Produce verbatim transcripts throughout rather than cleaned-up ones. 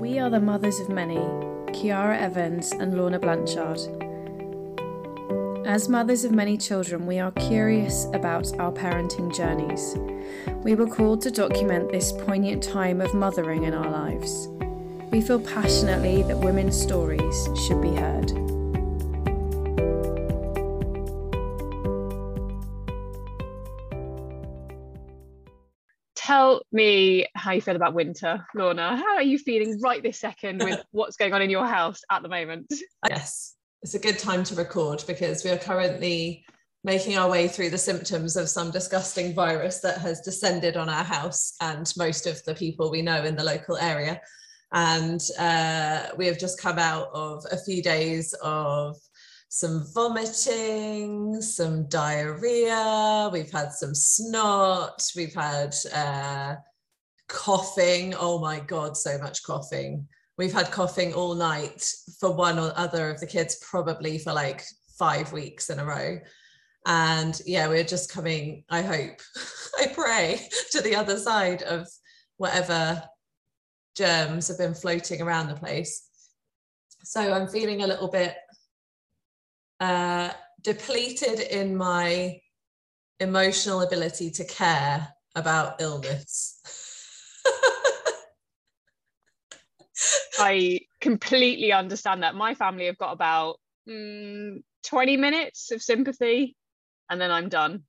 We are the mothers of many, Kiara Evans and Lorna Blanchard. As mothers of many children, we are curious about our parenting journeys. We were called to document this poignant time of mothering in our lives. We feel passionately that women's stories should be heard. Tell me how you feel about winter, Lorna. How are you feeling right this second with what's going on in your house at the moment? Yes, it's a good time to record because we are currently making our way through the symptoms of some disgusting virus that has descended on our house and most of the people we know in the local area. And uh, we have just come out of a few days of some vomiting, some diarrhea, we've had some snot, we've had uh, coughing, oh my God, so much coughing. We've had coughing all night for one or other of the kids, probably for like five weeks in a row. And yeah, we're just coming, I hope, I pray, to the other side of whatever germs have been floating around the place. So I'm feeling a little bit Uh, depleted in my emotional ability to care about illness. I completely understand that. My family have got about mm, twenty minutes of sympathy and then I'm done.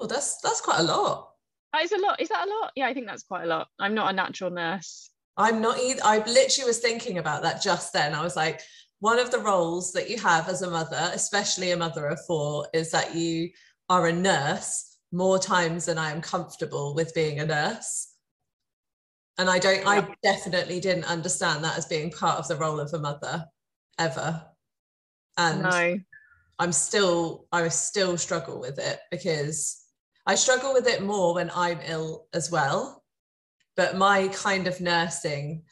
Oh, that's that's quite a lot. That is a lot. Is that a lot? Yeah, I think that's quite a lot. I'm not a natural nurse. I'm not either. I literally was thinking about that just then. I was like, one of the roles that you have as a mother, especially a mother of four, is that you are a nurse more times than I am comfortable with being a nurse. And I don't, I definitely didn't understand that as being part of the role of a mother ever. And no. I'm still, I still struggle with it because I struggle with it more when I'm ill as well. But my kind of nursing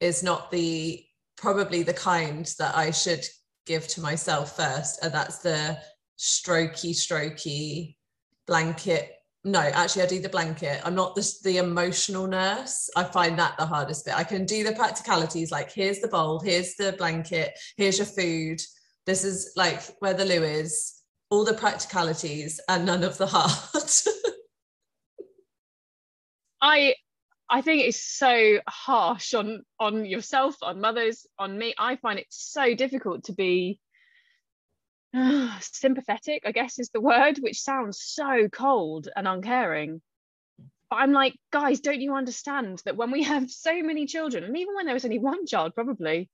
is not the, probably the kind that I should give to myself first, and that's the strokey strokey blanket. No, actually I do the blanket. I'm not the, the emotional nurse. I find that the hardest bit. I can do the practicalities, like here's the bowl, here's the blanket, here's your food, this is like where the loo is, all the practicalities and none of the heart. I I think it's so harsh on on yourself, on mothers, on me. I find it so difficult to be uh, sympathetic, I guess is the word, which sounds so cold and uncaring. But I'm like, guys, don't you understand that when we have so many children, and even when there was only one child, probably,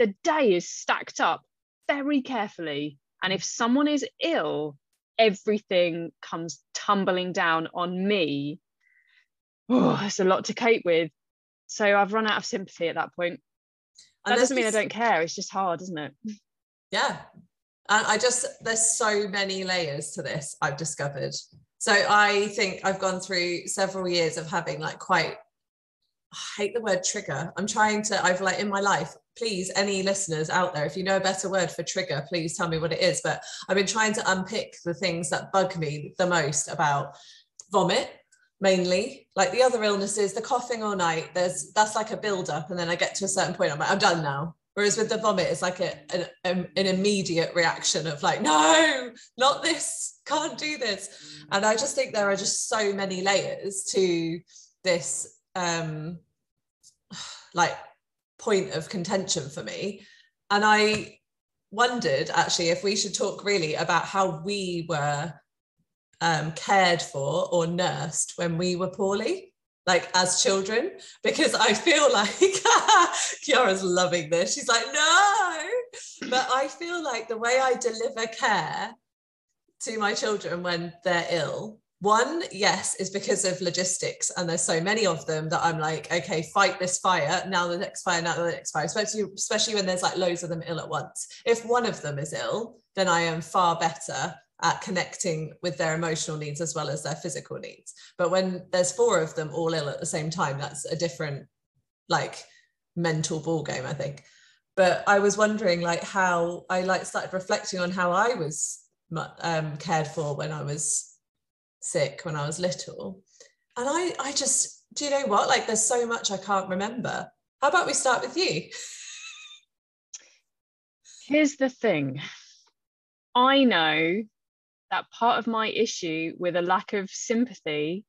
the day is stacked up very carefully. And if someone is ill, everything comes tumbling down on me. Oh, it's a lot to cope with. So I've run out of sympathy at that point. That and doesn't mean I don't care. It's just hard, isn't it? Yeah. And I just, there's so many layers to this I've discovered. So I think I've gone through several years of having like quite, I hate the word trigger. I'm trying to, I've like in my life, please, any listeners out there, if you know a better word for trigger, please tell me what it is. But I've been trying to unpick the things that bug me the most about vomit. Mainly, like the other illnesses, the coughing all night, there's that's like a build-up, and then I get to a certain point, I'm like, I'm done now. Whereas with the vomit, it's like a, a, an immediate reaction of like, no, not this, can't do this. And I just think there are just so many layers to this um, like point of contention for me. And I wondered actually if we should talk really about how we were Um, cared for or nursed when we were poorly, like as children, because I feel like Kiara's loving this. She's like, no, but I feel like the way I deliver care to my children when they're ill, one, yes, is because of logistics, and there's so many of them that I'm like, okay, fight this fire, now the next fire, now the next fire, especially, especially when there's like loads of them ill at once. If one of them is ill, then I am far better at connecting with their emotional needs as well as their physical needs. But when there's four of them all ill at the same time, that's a different like mental ball game, I think. But I was wondering like how I like started reflecting on how I was um, cared for when I was sick, when I was little. And I I just, do you know what? Like there's so much I can't remember. How about we start with you? Here's the thing. I know that part of my issue with a lack of sympathy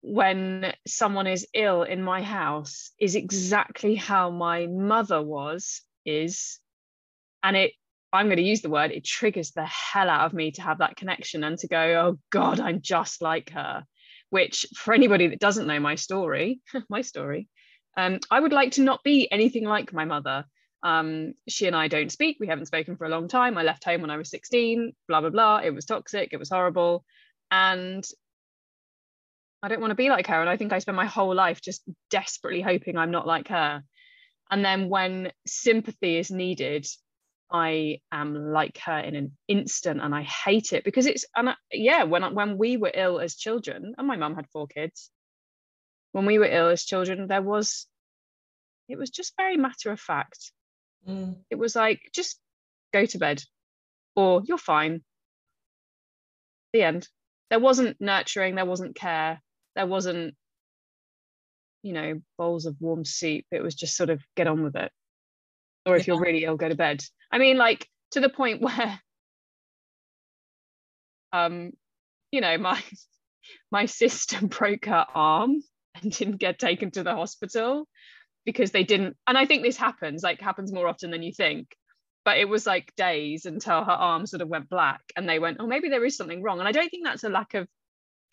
when someone is ill in my house is exactly how my mother was, is, and it, I'm going to use the word, it triggers the hell out of me to have that connection and to go, oh God, I'm just like her. Which, for anybody that doesn't know my story, my story, um, I would like to not be anything like my mother. Um, she and I don't speak. We haven't spoken for a long time. I left home when I was sixteen, blah, blah, blah. It was toxic. It was horrible. And I don't want to be like her. And I think I spent my whole life just desperately hoping I'm not like her. And then when sympathy is needed, I am like her in an instant, and I hate it because it's, and I, yeah, when, I, when we were ill as children, and my mum had four kids, when we were ill as children, there was, it was just very matter of fact. Mm. It was like, just go to bed or you're fine. The end. There wasn't nurturing, there wasn't care, there wasn't, you know, bowls of warm soup. It was just sort of get on with it. Or if you're really ill, go to bed. I mean, like, to the point where, um, you know, my my sister broke her arm and didn't get taken to the hospital because they didn't. And I think this happens, like, happens more often than you think. But it was like days until her arm sort of went black, and they went, oh, maybe there is something wrong. And I don't think that's a lack of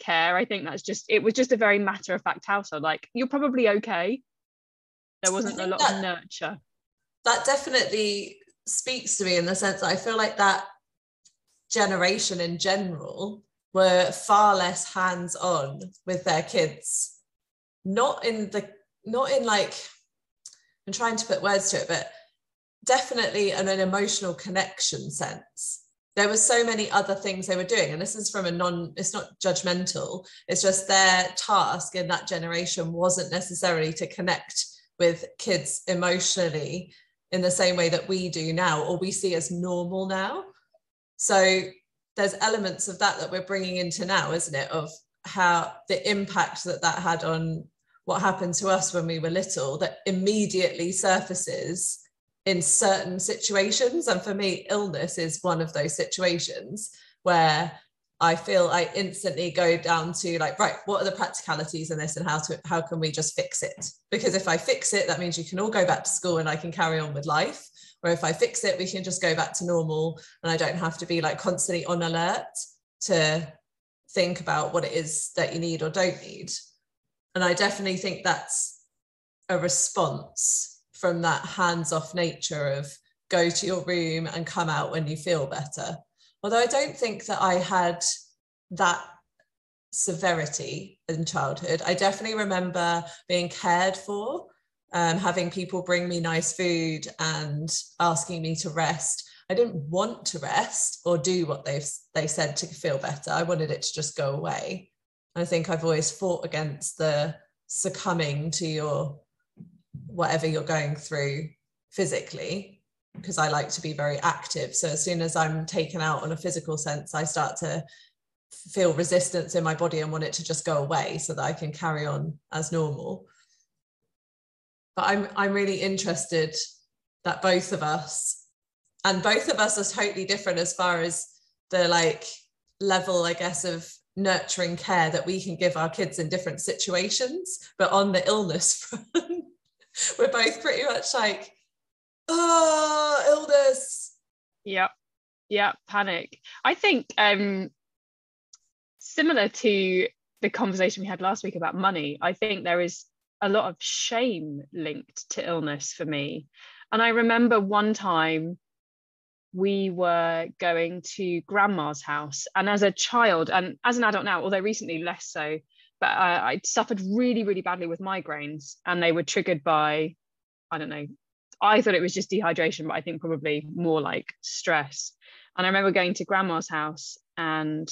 care. I think that's just, it was just a very matter of fact household. Like, you're probably okay. There wasn't a lot that- of nurture. That definitely speaks to me in the sense that I feel like that generation in general were far less hands-on with their kids. Not in the, not in like, I'm trying to put words to it, but definitely in an emotional connection sense. There were so many other things they were doing. And this is from a non, it's not judgmental. It's just their task in that generation wasn't necessarily to connect with kids emotionally in the same way that we do now, or we see as normal now. So there's elements of that that we're bringing into now, isn't it, of how the impact that that had on what happened to us when we were little, that immediately surfaces in certain situations. And for me, illness is one of those situations where I feel I instantly go down to like, right, what are the practicalities in this, and how to, how can we just fix it? Because if I fix it, that means you can all go back to school and I can carry on with life. Or if I fix it, we can just go back to normal and I don't have to be like constantly on alert to think about what it is that you need or don't need. And I definitely think that's a response from that hands-off nature of go to your room and come out when you feel better. Although I don't think that I had that severity in childhood. I definitely remember being cared for, um, having people bring me nice food and asking me to rest. I didn't want to rest or do what they they said to feel better. I wanted it to just go away. And I think I've always fought against the succumbing to your whatever you're going through physically, because I like to be very active. So as soon as I'm taken out on a physical sense, I start to feel resistance in my body and want it to just go away so that I can carry on as normal. But I'm I'm really interested that both of us, and both of us are totally different as far as the like level, I guess, of nurturing care that we can give our kids in different situations. But on the illness front, we're both pretty much like, oh, illness. Yeah, yeah, panic. I think um, similar to the conversation we had last week about money, I think there is a lot of shame linked to illness for me. And I remember one time we were going to grandma's house, and as a child, and as an adult now, although recently less so, but I, I suffered really, really badly with migraines, and they were triggered by, I don't know, I thought it was just dehydration, but I think probably more like stress. And I remember going to grandma's house and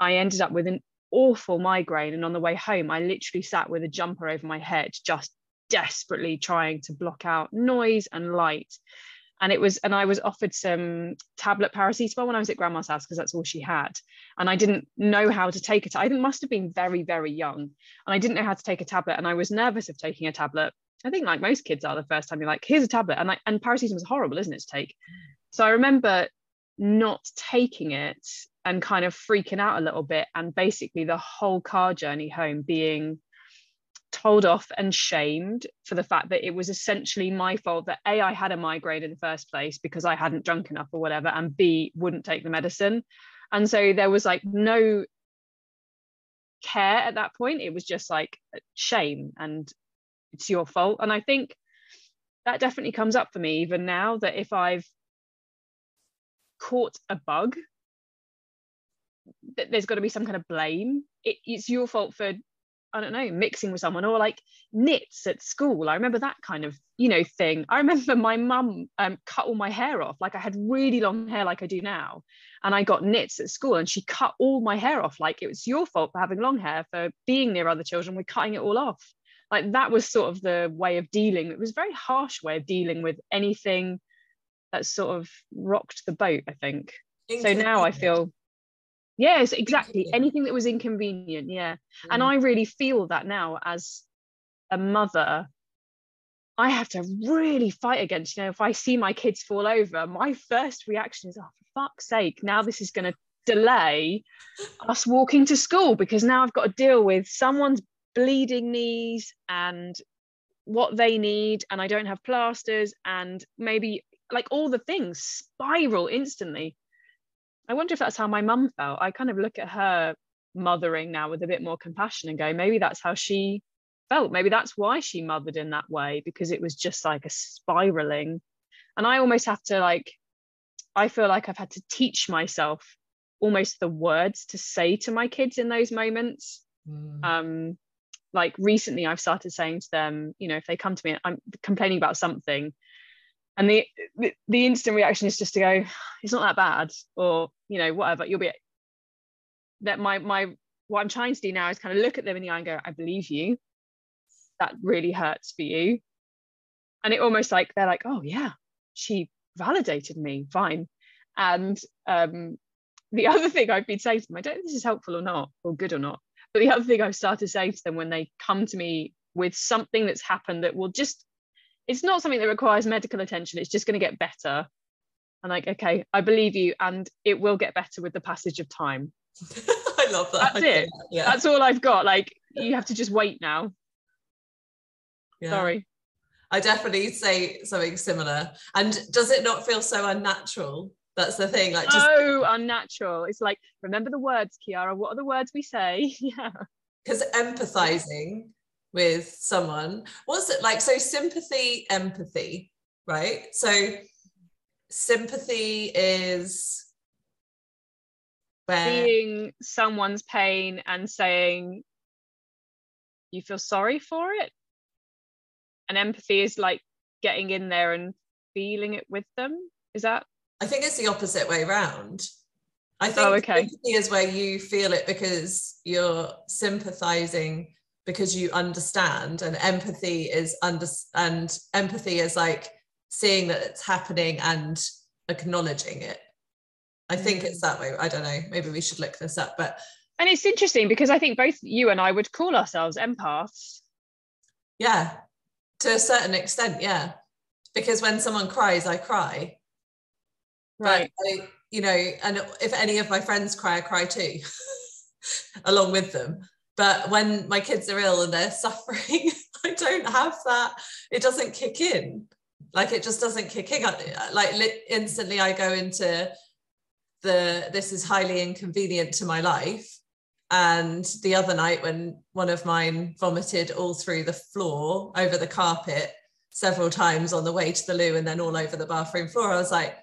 I ended up with an awful migraine. And on the way home, I literally sat with a jumper over my head, just desperately trying to block out noise and light. And it was, and I was offered some tablet paracetamol when I was at grandma's house, because that's all she had. And I didn't know how to take it. I must have been very, very young. And I didn't know how to take a tablet. And I was nervous of taking a tablet. I think like most kids are the first time you're like, here's a tablet. And I, and paracetamol is horrible, isn't it, to take? So I remember not taking it and kind of freaking out a little bit. And basically the whole car journey home being told off and shamed for the fact that it was essentially my fault that A, I had a migraine in the first place because I hadn't drunk enough or whatever, and B, wouldn't take the medicine. And so there was like no care at that point. It was just like shame and it's your fault. And I think that definitely comes up for me even now, that if I've caught a bug, that there's got to be some kind of blame. It, it's your fault for, I don't know, mixing with someone, or like knits at school. I remember that kind of, you know, thing. I remember my mum um, cut all my hair off. Like I had really long hair like I do now. And I got knits at school and she cut all my hair off. Like, it was your fault for having long hair, for being near other children. We're cutting it all off. Like that was sort of the way of dealing. It was a very harsh way of dealing with anything that sort of rocked the boat, I think. So now I feel... Yes, exactly. Anything that was inconvenient, yeah. Mm. And I really feel that now as a mother, I have to really fight against, you know, if I see my kids fall over, my first reaction is, oh, for fuck's sake, now this is going to delay us walking to school, because now I've got to deal with someone's bleeding knees and what they need, and I don't have plasters, and maybe like all the things spiral instantly. I wonder if that's how my mum felt. I kind of look at her mothering now with a bit more compassion and go, maybe that's how she felt. Maybe that's why she mothered in that way, because it was just like a spiraling. And I almost have to like, I feel like I've had to teach myself almost the words to say to my kids in those moments. Mm. Um, like recently I've started saying to them, you know, if they come to me and I'm complaining about something, and the, the the instant reaction is just to go, it's not that bad, or, you know, whatever, you'll be that my my what I'm trying to do now is kind of look at them in the eye and go, I believe you, that really hurts for you. And it almost like they're like, oh yeah, she validated me, fine. And um the other thing I've been saying to them, I don't know if this is helpful or not, or good or not, but the other thing I've started saying to them when they come to me with something that's happened that will just, it's not something that requires medical attention, it's just going to get better. And like, okay, I believe you, and it will get better with the passage of time. I love that. That's it. That, yeah. That's all I've got. Like, you have to just wait now. Yeah. Sorry. I definitely say something similar. And does it not feel so unnatural? That's the thing. Like, just... Oh, unnatural. It's like, remember the words, Kiara. What are the words we say? Yeah. Because empathizing with someone, what's it like? So sympathy, empathy, right? So sympathy is where... seeing someone's pain and saying you feel sorry for it, and empathy is like getting in there and feeling it with them. Is that... I think it's the opposite way around. I think oh, okay. Sympathy is where you feel it because you're sympathizing, because you understand, and empathy is under and empathy is like seeing that it's happening and acknowledging it. I think it's that way. I don't know, maybe we should look this up. But and it's interesting because I think both you and I would call ourselves empaths. Yeah, to a certain extent, yeah. Because when someone cries, I cry. Right. But I, you know, and if any of my friends cry, I cry too, along with them. But when my kids are ill and they're suffering, I don't have that. It doesn't kick in. Like, it just doesn't kick in. Like, instantly I go into the, this is highly inconvenient to my life. And the other night when one of mine vomited all through the floor, over the carpet, several times on the way to the loo, and then all over the bathroom floor, I was like,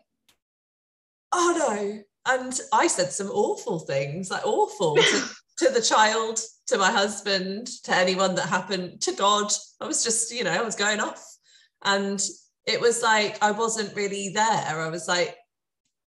oh no. And I said some awful things, like awful to, to the child, to my husband, to anyone that happened, to God. I was just, you know, I was going off. And it was like, I wasn't really there. I was like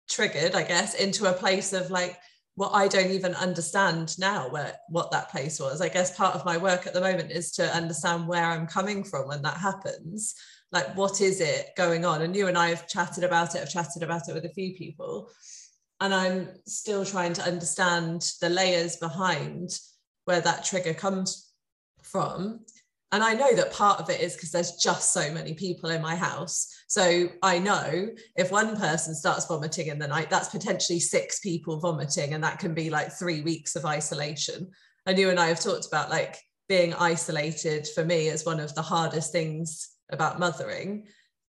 triggered, I guess, into a place of like, well, I don't even understand now where what that place was. I guess part of my work at the moment is to understand where I'm coming from when that happens. Like, what is it going on? And you and I have chatted about it. I've chatted about it with a few people. And I'm still trying to understand the layers behind where that trigger comes from. And I know that part of it is because there's just so many people in my house. So I know if one person starts vomiting in the night, that's potentially six people vomiting. And that can be like three weeks of isolation. And you and I have talked about, like, being isolated for me is one of the hardest things about mothering.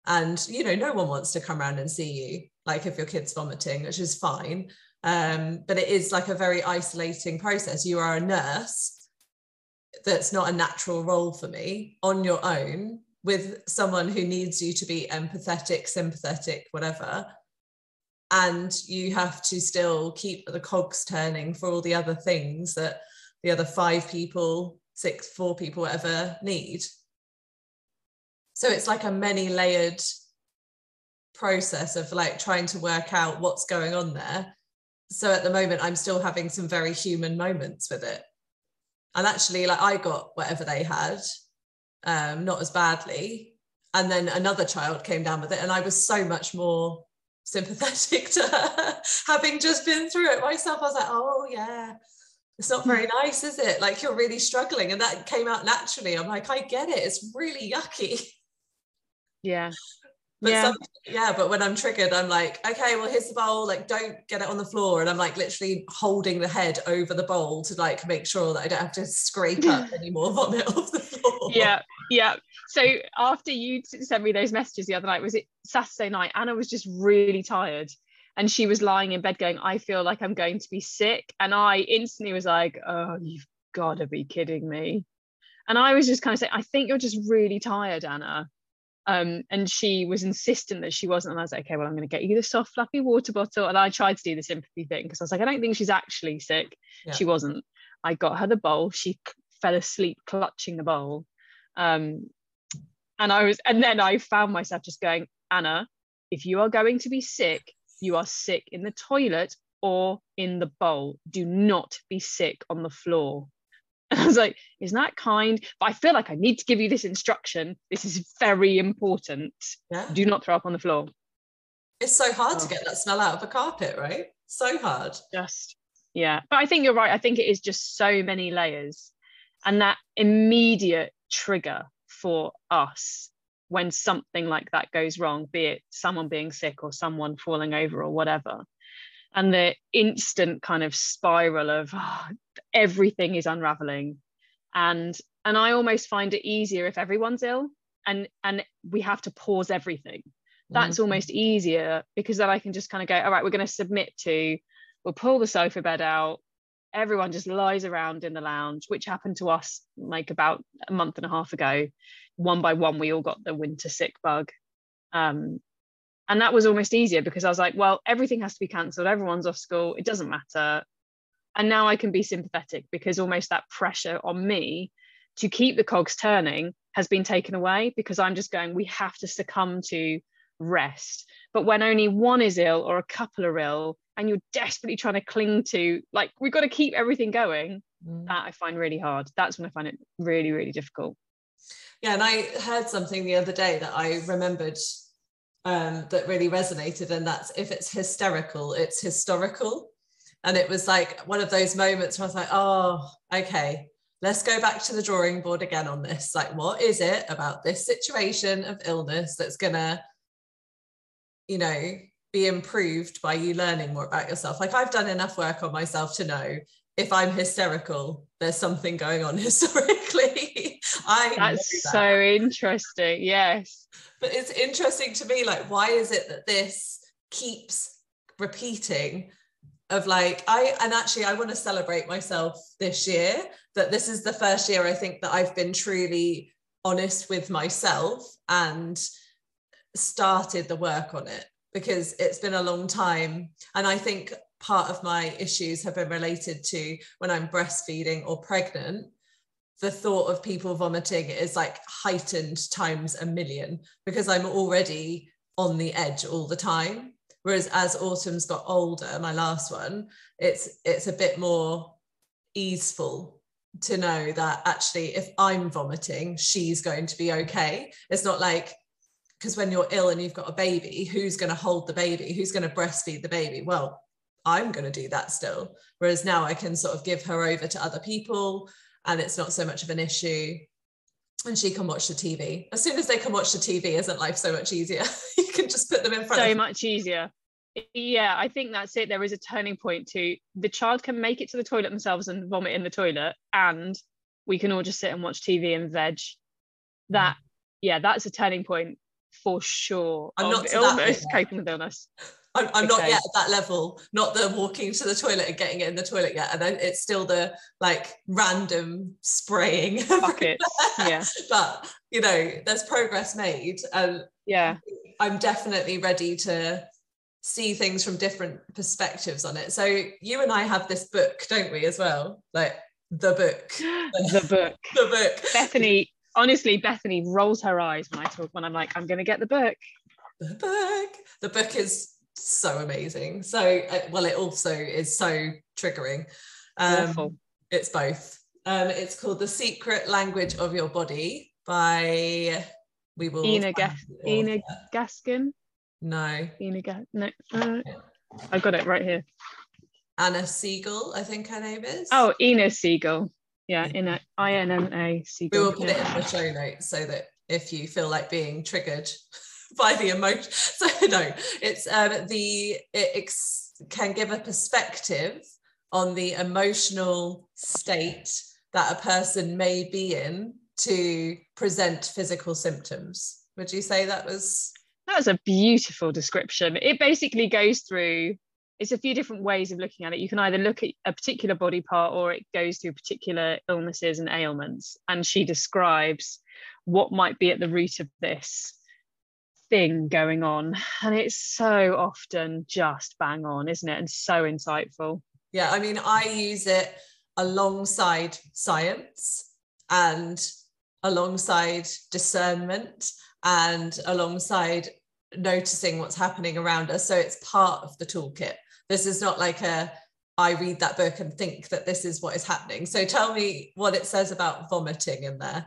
And, you know, no one wants to come around and see you, like, if your kid's vomiting, which is fine. Um, but it is like a very isolating process. You are a nurse. That's not a natural role for me, on your own with someone who needs you to be empathetic, sympathetic, whatever. And you have to still keep the cogs turning for all the other things that the other five people, six, four people, whatever, need. So it's like a many layered process of, like, trying to work out what's going on there. So at the moment, I'm still having some very human moments with it. And actually, like, I got whatever they had, um, not as badly. And then another child came down with it. And I was so much more sympathetic to her, having just been through it myself. I was like, oh, yeah, it's not very nice, is it? Like, you're really struggling. And that came out naturally. I'm like, I get it. It's really yucky. Yeah. But yeah. Some, yeah, but when I'm triggered, I'm like, okay, well, here's the bowl, like, don't get it on the floor. And I'm like literally holding the head over the bowl to, like, make sure that I don't have to scrape up any more vomit off the floor. Yeah, yeah. So after you sent me those messages the other night, was it Saturday night? Anna was just really tired. And she was lying in bed going, I feel like I'm going to be sick. And I instantly was like, oh, you've got to be kidding me. And I was just kind of saying, I think you're just really tired, Anna. Um, and she was insistent that she wasn't. And I was like, okay, well, I'm going to get you the soft, fluffy water bottle. And I tried to do the sympathy thing because I was like, I don't think she's actually sick. Yeah. She wasn't. I got her the bowl. She fell asleep clutching the bowl. Um, and I was, and then I found myself just going, Anna, if you are going to be sick, you are sick in the toilet or in the bowl. Do not be sick on the floor. And I was like, isn't that kind? But I feel like I need to give you this instruction. This is very important. Yeah. Do not throw up on the floor. It's so hard oh. to get that smell out of a carpet, right? So hard. Just, yeah. But I think you're right. I think it is just so many layers. And that immediate trigger for us when something like that goes wrong, be it someone being sick or someone falling over or whatever. And the instant kind of spiral of oh, everything is unraveling. And and I almost find it easier if everyone's ill and, and we have to pause everything. That's mm-hmm. almost easier because then I can just kind of go, all right, we're going to submit to, we'll pull the sofa bed out. Everyone just lies around in the lounge, which happened to us like about a month and a half ago. One by one, we all got the winter sick bug. Um, And that was almost easier because I was like, well, everything has to be cancelled. Everyone's off school. It doesn't matter. And now I can be sympathetic because almost that pressure on me to keep the cogs turning has been taken away because I'm just going, we have to succumb to rest. But when only one is ill or a couple are ill and you're desperately trying to cling to, like, we've got to keep everything going, mm. that I find really hard. That's when I find it really, really difficult. Yeah. And I heard something the other day that I remembered Um, that really resonated, and that's, if it's hysterical, it's historical. And it was like one of those moments where I was like, oh, okay, let's go back to the drawing board again on this. Like, what is it about this situation of illness that's gonna, you know, be improved by you learning more about yourself? Like, I've done enough work on myself to know if I'm hysterical, there's something going on historically. I That's know that. So interesting. Yes. But it's interesting to me, like, why is it that this keeps repeating of like, I, and actually I want to celebrate myself this year, that this is the first year I think that I've been truly honest with myself and started the work on it, because it's been a long time. And I think part of my issues have been related to when I'm breastfeeding or pregnant, the thought of people vomiting is like heightened times a million because I'm already on the edge all the time. Whereas as Autumn's got older, my last one, it's it's a bit more easeful to know that actually if I'm vomiting, she's going to be okay. It's not like, because when you're ill and you've got a baby, who's going to hold the baby? Who's going to breastfeed the baby? Well, I'm going to do that still. Whereas now I can sort of give her over to other people and it's not so much of an issue. And she can watch the T V. As soon as they can watch the T V, isn't life so much easier? You can just put them in front so of them. So much easier. Yeah, I think that's it. There is a turning point to the child can make it to the toilet themselves and vomit in the toilet, and we can all just sit and watch T V and veg. That, yeah, that's a turning point for sure. I'm not almost coping with illness. I'm, I'm not yet at that level, not the walking to the toilet and getting it in the toilet yet. And then it's still the like random spraying. Yeah. But, you know, there's progress made. And yeah, I'm definitely ready to see things from different perspectives on it. So you and I have this book, don't we, as well? Like the book. The book. The book. Bethany, honestly, Bethany rolls her eyes when I talk, when I'm like, I'm going to get the book. The book. The book is so amazing. So well, it also is so triggering. Um Beautiful. It's both. Um it's called The Secret Language of Your Body by we will Ina Gas- Ina Gaskin. No. Ina Ga- no. Uh, I've got it right here. Ina Siegel, I think her name is. Oh, Ina Siegel. Yeah, Ina I N N A Siegel. We will put yeah. it in the show notes so that if you feel like being triggered by the emotion, so no, it's um the it ex- can give a perspective on the emotional state that a person may be in to present physical symptoms. Would you say that was that was a beautiful description? It basically goes through, it's a few different ways of looking at it. You can either look at a particular body part, or it goes through particular illnesses and ailments, and she describes what might be at the root of this thing going on, and it's so often just bang on, isn't it? And so insightful. Yeah, I mean, I use it alongside science and alongside discernment and alongside noticing what's happening around us. So it's part of the toolkit. This is not like a I read that book and think that this is what is happening. So tell me what it says about vomiting in there,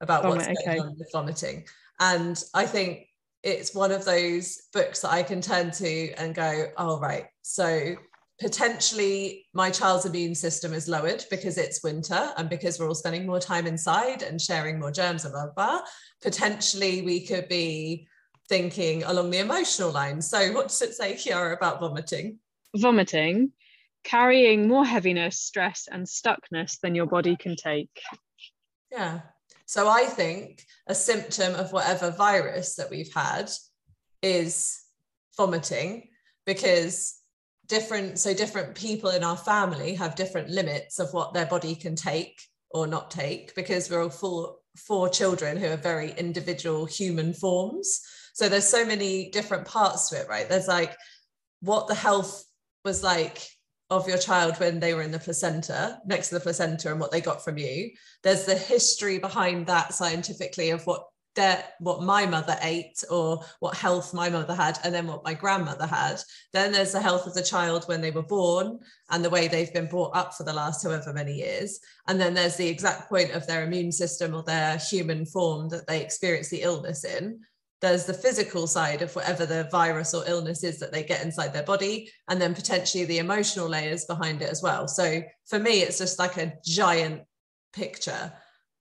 about Vomit, what's going okay. on with vomiting. And I think it's one of those books that I can turn to and go, oh, right, so potentially my child's immune system is lowered because it's winter and because we're all spending more time inside and sharing more germs and blah, blah, blah. Potentially we could be thinking along the emotional line. So what does it say, Kiara, about vomiting? Vomiting, carrying more heaviness, stress and stuckness than your body can take. Yeah. So I think a symptom of whatever virus that we've had is vomiting, because different, so different people in our family have different limits of what their body can take or not take, because we're all four, four children who are very individual human forms. So there's so many different parts to it, right? There's like what the health was like of your child when they were in the placenta, next to the placenta, and what they got from you. There's the history behind that scientifically of what their, what my mother ate or what health my mother had, and then what my grandmother had. Then there's the health of the child when they were born and the way they've been brought up for the last however many years. And then there's the exact point of their immune system or their human form that they experience the illness in. There's the physical side of whatever the virus or illness is that they get inside their body, and then potentially the emotional layers behind it as well. So for me, it's just like a giant picture.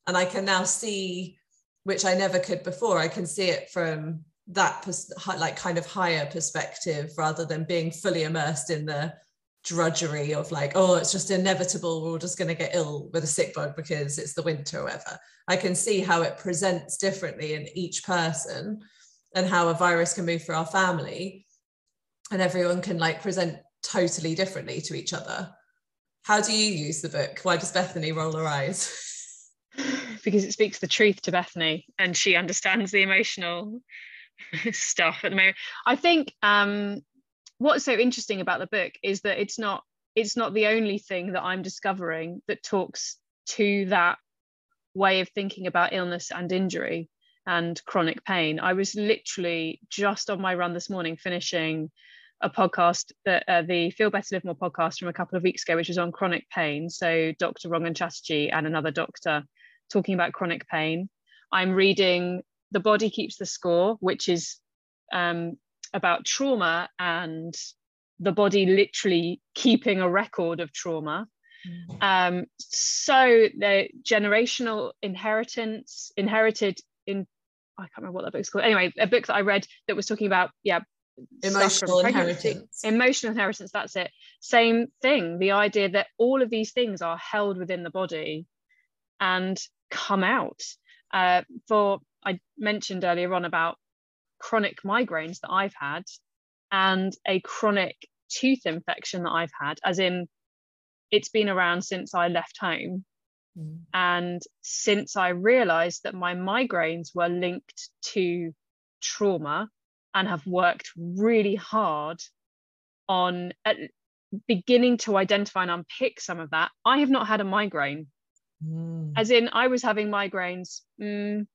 And I can now see, which I never could before, I can see it from that pers- like kind of higher perspective, rather than being fully immersed in the drudgery of like, oh, it's just inevitable, we're all just going to get ill with a sick bug because it's the winter or whatever. I can see how it presents differently in each person, and how a virus can move for our family, and everyone can like present totally differently to each other. How do you use the book? Why does Bethany roll her eyes? Because it speaks the truth to Bethany, and she understands the emotional stuff at the moment. I think um what's so interesting about the book is that it's not it's not the only thing that I'm discovering that talks to that way of thinking about illness and injury and chronic pain. I was literally just on my run this morning finishing a podcast that uh, the Feel Better Live More podcast from a couple of weeks ago, which was on chronic pain. So Doctor Rongan Chatterjee and another doctor talking about chronic pain. I'm reading The Body Keeps the Score, which is um, about trauma and the body literally keeping a record of trauma. Mm. Um, so the generational inheritance, inherited in, I can't remember what that book's called. Anyway, a book that I read that was talking about, yeah, emotional inheritance. Emotional inheritance, that's it. Same thing, the idea that all of these things are held within the body and come out. Uh, for, I mentioned earlier on about chronic migraines that I've had and a chronic tooth infection that I've had, as in it's been around since I left home. Mm. And since I realized that my migraines were linked to trauma, and have worked really hard on at beginning to identify and unpick some of that, I have not had a migraine. Mm. As in, I was having migraines mm,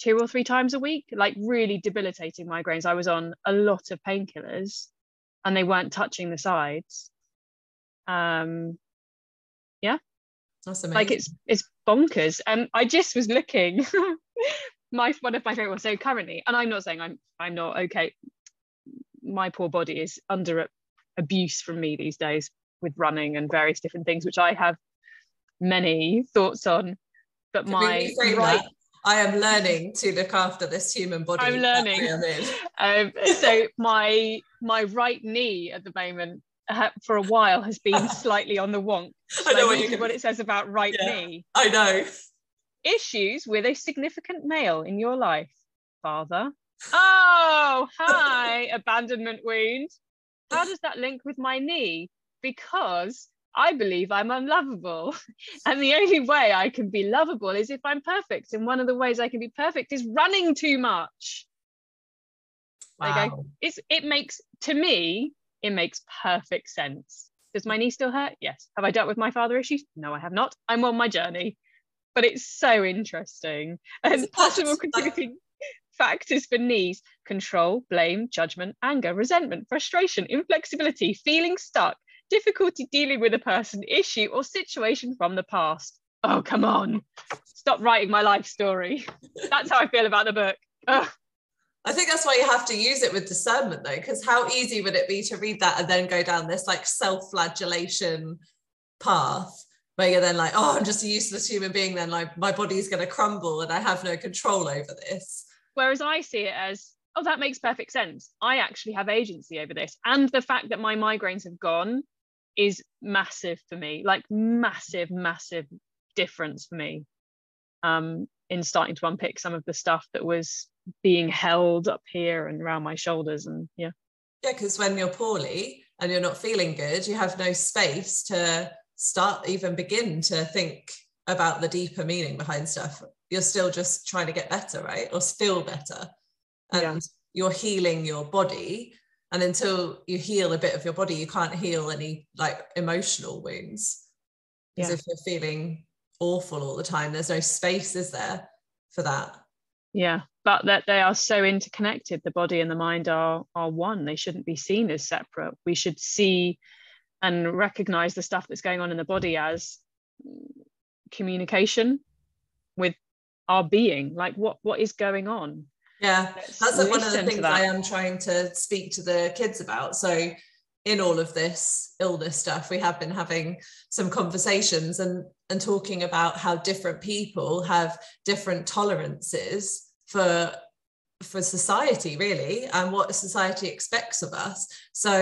two or three times a week, like really debilitating migraines. I was on a lot of painkillers and they weren't touching the sides. Um, yeah. That's amazing. Like it's, it's bonkers. And I just was looking... My one of my favorite ones. So currently, and I'm not saying I'm I'm not okay. My poor body is under abuse from me these days with running and various different things, which I have many thoughts on. But to my right, that, I am learning to look after this human body. I'm learning. um, so my my right knee at the moment uh, for a while has been slightly on the wonk. I know I what, you can... what it says about right yeah, knee. I know. Issues with a significant male in your life, father. Oh, hi, abandonment wound. How does that link with my knee? Because I believe I'm unlovable. And the only way I can be lovable is if I'm perfect. And one of the ways I can be perfect is running too much. Wow. There you go. It's, it makes, to me, it makes perfect sense. Does my knee still hurt? Yes. Have I dealt with my father issues? No, I have not. I'm on my journey. But it's so interesting. And possible contributing factors for knees: control, blame, judgment, anger, resentment, frustration, inflexibility, feeling stuck, difficulty dealing with a person, issue, or situation from the past. Oh, come on. Stop writing my life story. That's how I feel about the book. Ugh. I think that's why you have to use it with discernment, though, because how easy would it be to read that and then go down this like self-flagellation path? Where you're then like, oh, I'm just a useless human being, then like my body's going to crumble and I have no control over this. Whereas I see it as, oh, that makes perfect sense. I actually have agency over this. And the fact that my migraines have gone is massive for me, like massive, massive difference for me um, in starting to unpick some of the stuff that was being held up here and around my shoulders. And yeah. Yeah, because when you're poorly and you're not feeling good, you have no space to... start even begin to think about the deeper meaning behind stuff. You're still just trying to get better, right? Or feel better. And yeah. You're healing your body, and until you heal a bit of your body, you can't heal any like emotional wounds. Because yeah. If you're feeling awful all the time, there's no space, is there, for that? Yeah, but that they are so interconnected. The body and the mind are are one. They shouldn't be seen as separate. We should see and recognize the stuff that's going on in the body as communication with our being, like what what is going on. Yeah, Let's that's like one of the things I am trying to speak to the kids about. So in all of this illness stuff, we have been having some conversations and and talking about how different people have different tolerances for for society, really, and what society expects of us. So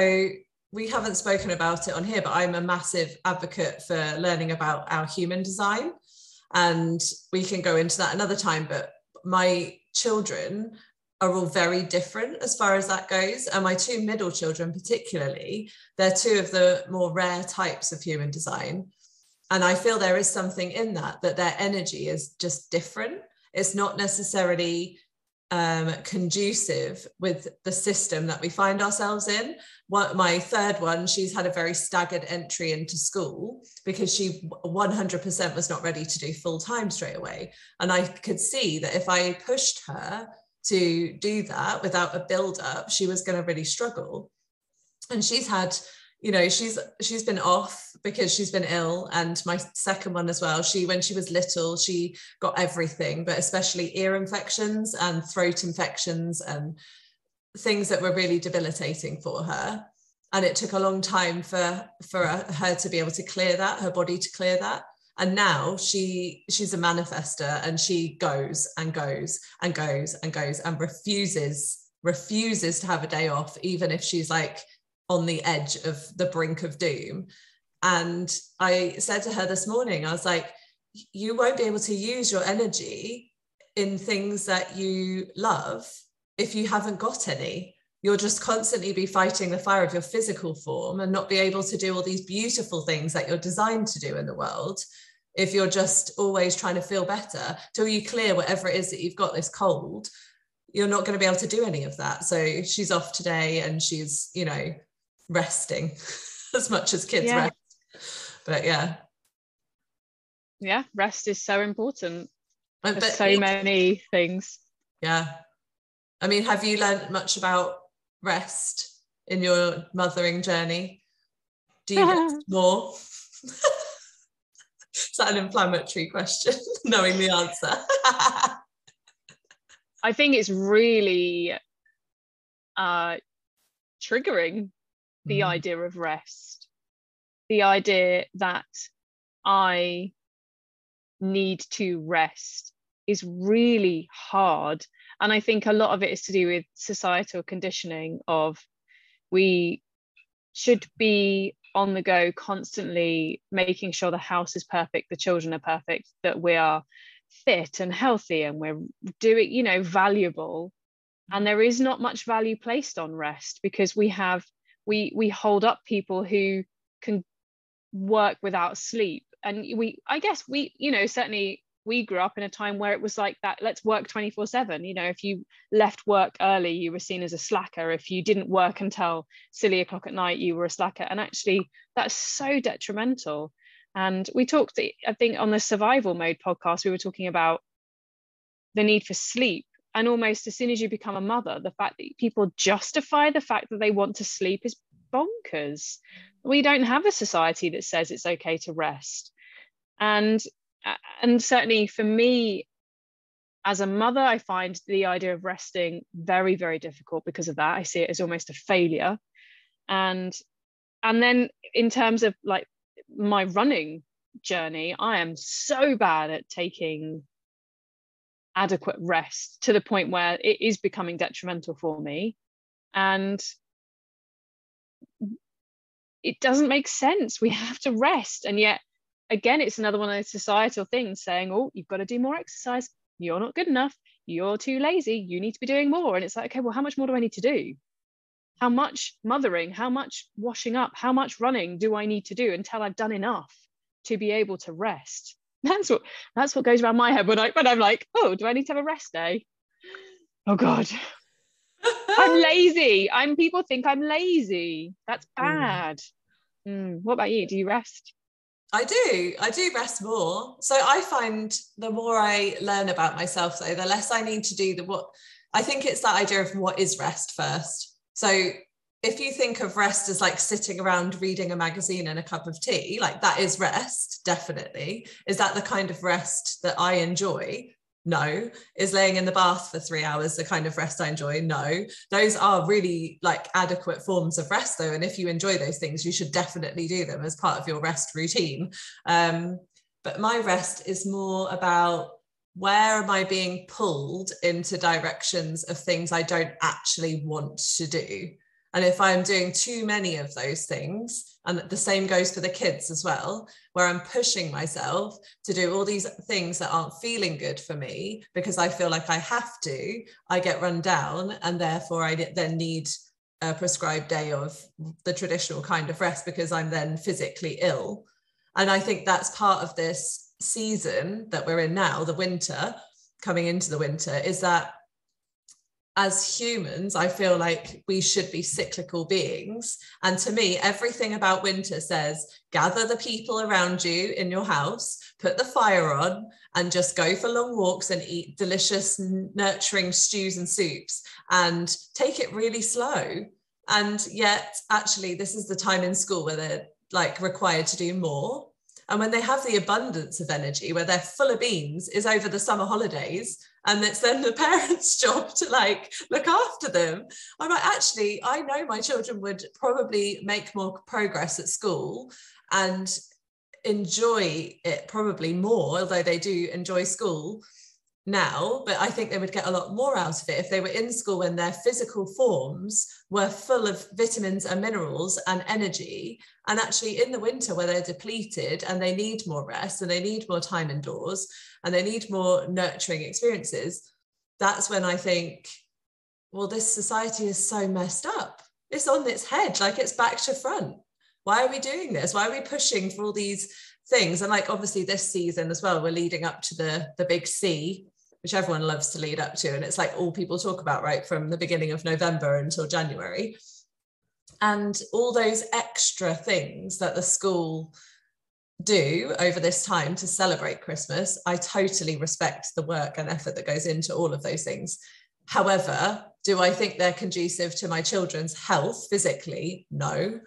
we haven't spoken about it on here, but I'm a massive advocate for learning about our human design, and we can go into that another time. But my children are all very different as far as that goes. And my two middle children, particularly, they're two of the more rare types of human design. And I feel there is something in that, that their energy is just different. It's not necessarily Um, conducive with the system that we find ourselves in. What, my third one, she's had a very staggered entry into school because she one hundred percent was not ready to do full-time straight away. And I could see that if I pushed her to do that without a build-up, she was going to really struggle. And she's had, you know, she's she's been off because she's been ill. And my second one as well, she, when she was little, she got everything, but especially ear infections and throat infections and things that were really debilitating for her. And it took a long time for, for her to be able to clear that, her body to clear that. And now she she's a manifester, and she goes and goes and goes and goes and refuses, refuses to have a day off, even if she's like on the edge of the brink of doom. And I said to her this morning, I was like, you won't be able to use your energy in things that you love if you haven't got any. You'll just constantly be fighting the fire of your physical form and not be able to do all these beautiful things that you're designed to do in the world if you're just always trying to feel better. Till you clear whatever it is that you've got, this cold, you're not going to be able to do any of that. So she's off today, and she's, you know, resting as much as kids yeah. rest. But yeah. Yeah, rest is so important. But, but so it, many things. Yeah. I mean, have you learned much about rest in your mothering journey? Do you rest more? Is that an inflammatory question? Knowing the answer. I think it's really uh, triggering the mm. idea of rest. The idea that I need to rest is really hard. And I think a lot of it is to do with societal conditioning of we should be on the go constantly, making sure the house is perfect, the children are perfect, that we are fit and healthy and we're doing, you know, valuable. And there is not much value placed on rest, because we have, we we hold up people who can work without sleep. And we, I guess we, you know, certainly we grew up in a time where it was like that, let's work twenty-four seven. You know, if you left work early, you were seen as a slacker. If you didn't work until silly o'clock at night, you were a slacker. And actually, that's so detrimental. And we talked, I think on the Survival Mode podcast, we were talking about the need for sleep. And almost as soon as you become a mother, the fact that people justify the fact that they want to sleep is bonkers. We don't have a society that says it's okay to rest. And And certainly for me, as a mother, I find the idea of resting very, very difficult because of that. I see it as almost a failure. And and then in terms of like my running journey, I am so bad at taking adequate rest to the point where it is becoming detrimental for me. And it doesn't make sense. We have to rest. And yet, again, it's another one of those societal things saying, oh, you've got to do more exercise. You're not good enough. You're too lazy. You need to be doing more. And it's like, okay, well, how much more do I need to do? How much mothering, how much washing up, how much running do I need to do until I've done enough to be able to rest? That's what that's what goes around my head when, I, when I'm like, oh, do I need to have a rest day? Oh, God. I'm lazy. I'm people think I'm lazy. That's bad. Mm. Mm. What about you? Do you rest? I do, I do rest more. So I find the more I learn about myself, though, the less I need to do the what, I think it's that idea of what is rest first. So if you think of rest as like sitting around reading a magazine and a cup of tea, like that is rest, definitely. Is that the kind of rest that I enjoy? No. Is laying in the bath for three hours the kind of rest I enjoy? No. Those are really like adequate forms of rest, though, and if you enjoy those things, you should definitely do them as part of your rest routine. Um, but my rest is more about, where am I being pulled into directions of things I don't actually want to do? And if I'm doing too many of those things, and the same goes for the kids as well, where I'm pushing myself to do all these things that aren't feeling good for me because I feel like I have to, I get run down, and therefore I then need a prescribed day of the traditional kind of rest because I'm then physically ill. And I think that's part of this season that we're in now, the winter, coming into the winter, is that as humans, I feel like we should be cyclical beings. And to me, everything about winter says, gather the people around you in your house, put the fire on, and just go for long walks and eat delicious, nurturing stews and soups, and take it really slow. And yet, actually, this is the time in school where they're like required to do more. And when they have the abundance of energy, where they're full of beans, is over the summer holidays. And it's then the parents' job to like look after them. I'm like, actually, I know my children would probably make more progress at school and enjoy it probably more, although they do enjoy school now, but I think they would get a lot more out of it if they were in school when their physical forms were full of vitamins and minerals and energy. And actually in the winter where they're depleted and they need more rest and they need more time indoors and they need more nurturing experiences, that's when I think, well, this society is so messed up. It's on its head, like it's back to front. Why are we doing this? Why are we pushing for all these things? And like, obviously this season as well, we're leading up to the, the big C, which everyone loves to lead up to. And it's like all people talk about right from the beginning of November until January. And all those extra things that the school do over this time to celebrate Christmas, I totally respect the work and effort that goes into all of those things. However, do I think they're conducive to my children's health physically? No.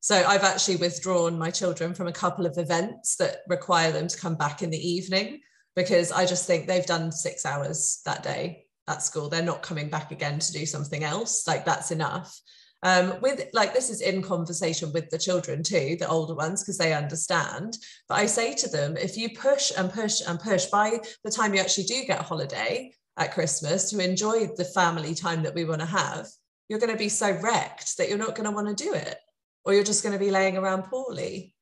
So I've actually withdrawn my children from a couple of events that require them to come back in the evening, because I just think they've done six hours that day at school. They're not coming back again to do something else. Like, that's enough. Um, with like, this is in conversation with the children too, the older ones, because they understand. But I say to them, if you push and push and push, by the time you actually do get a holiday at Christmas to enjoy the family time that we want to have, you're going to be so wrecked that you're not going to want to do it. Or you're just going to be laying around poorly.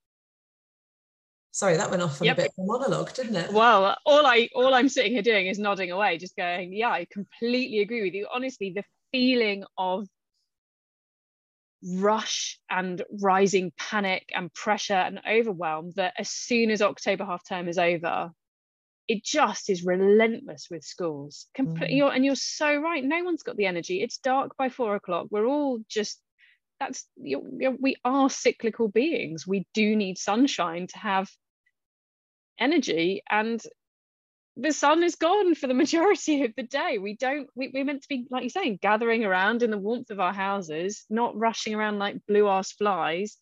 Sorry, that went off on yep. a bit of a monologue, didn't it? Well, all, I, all I'm sitting here doing is nodding away, just going, yeah, I completely agree with you. Honestly, the feeling of rush and rising panic and pressure and overwhelm that as soon as October half term is over, it just is relentless with schools. Comple- mm. you're, and you're so right. No one's got the energy. It's dark by four o'clock. We're all just... That's you know, we are cyclical beings. We do need sunshine to have energy, and the sun is gone for the majority of the day. We don't we, we're meant to be, like you're saying, gathering around in the warmth of our houses, not rushing around like blue ass flies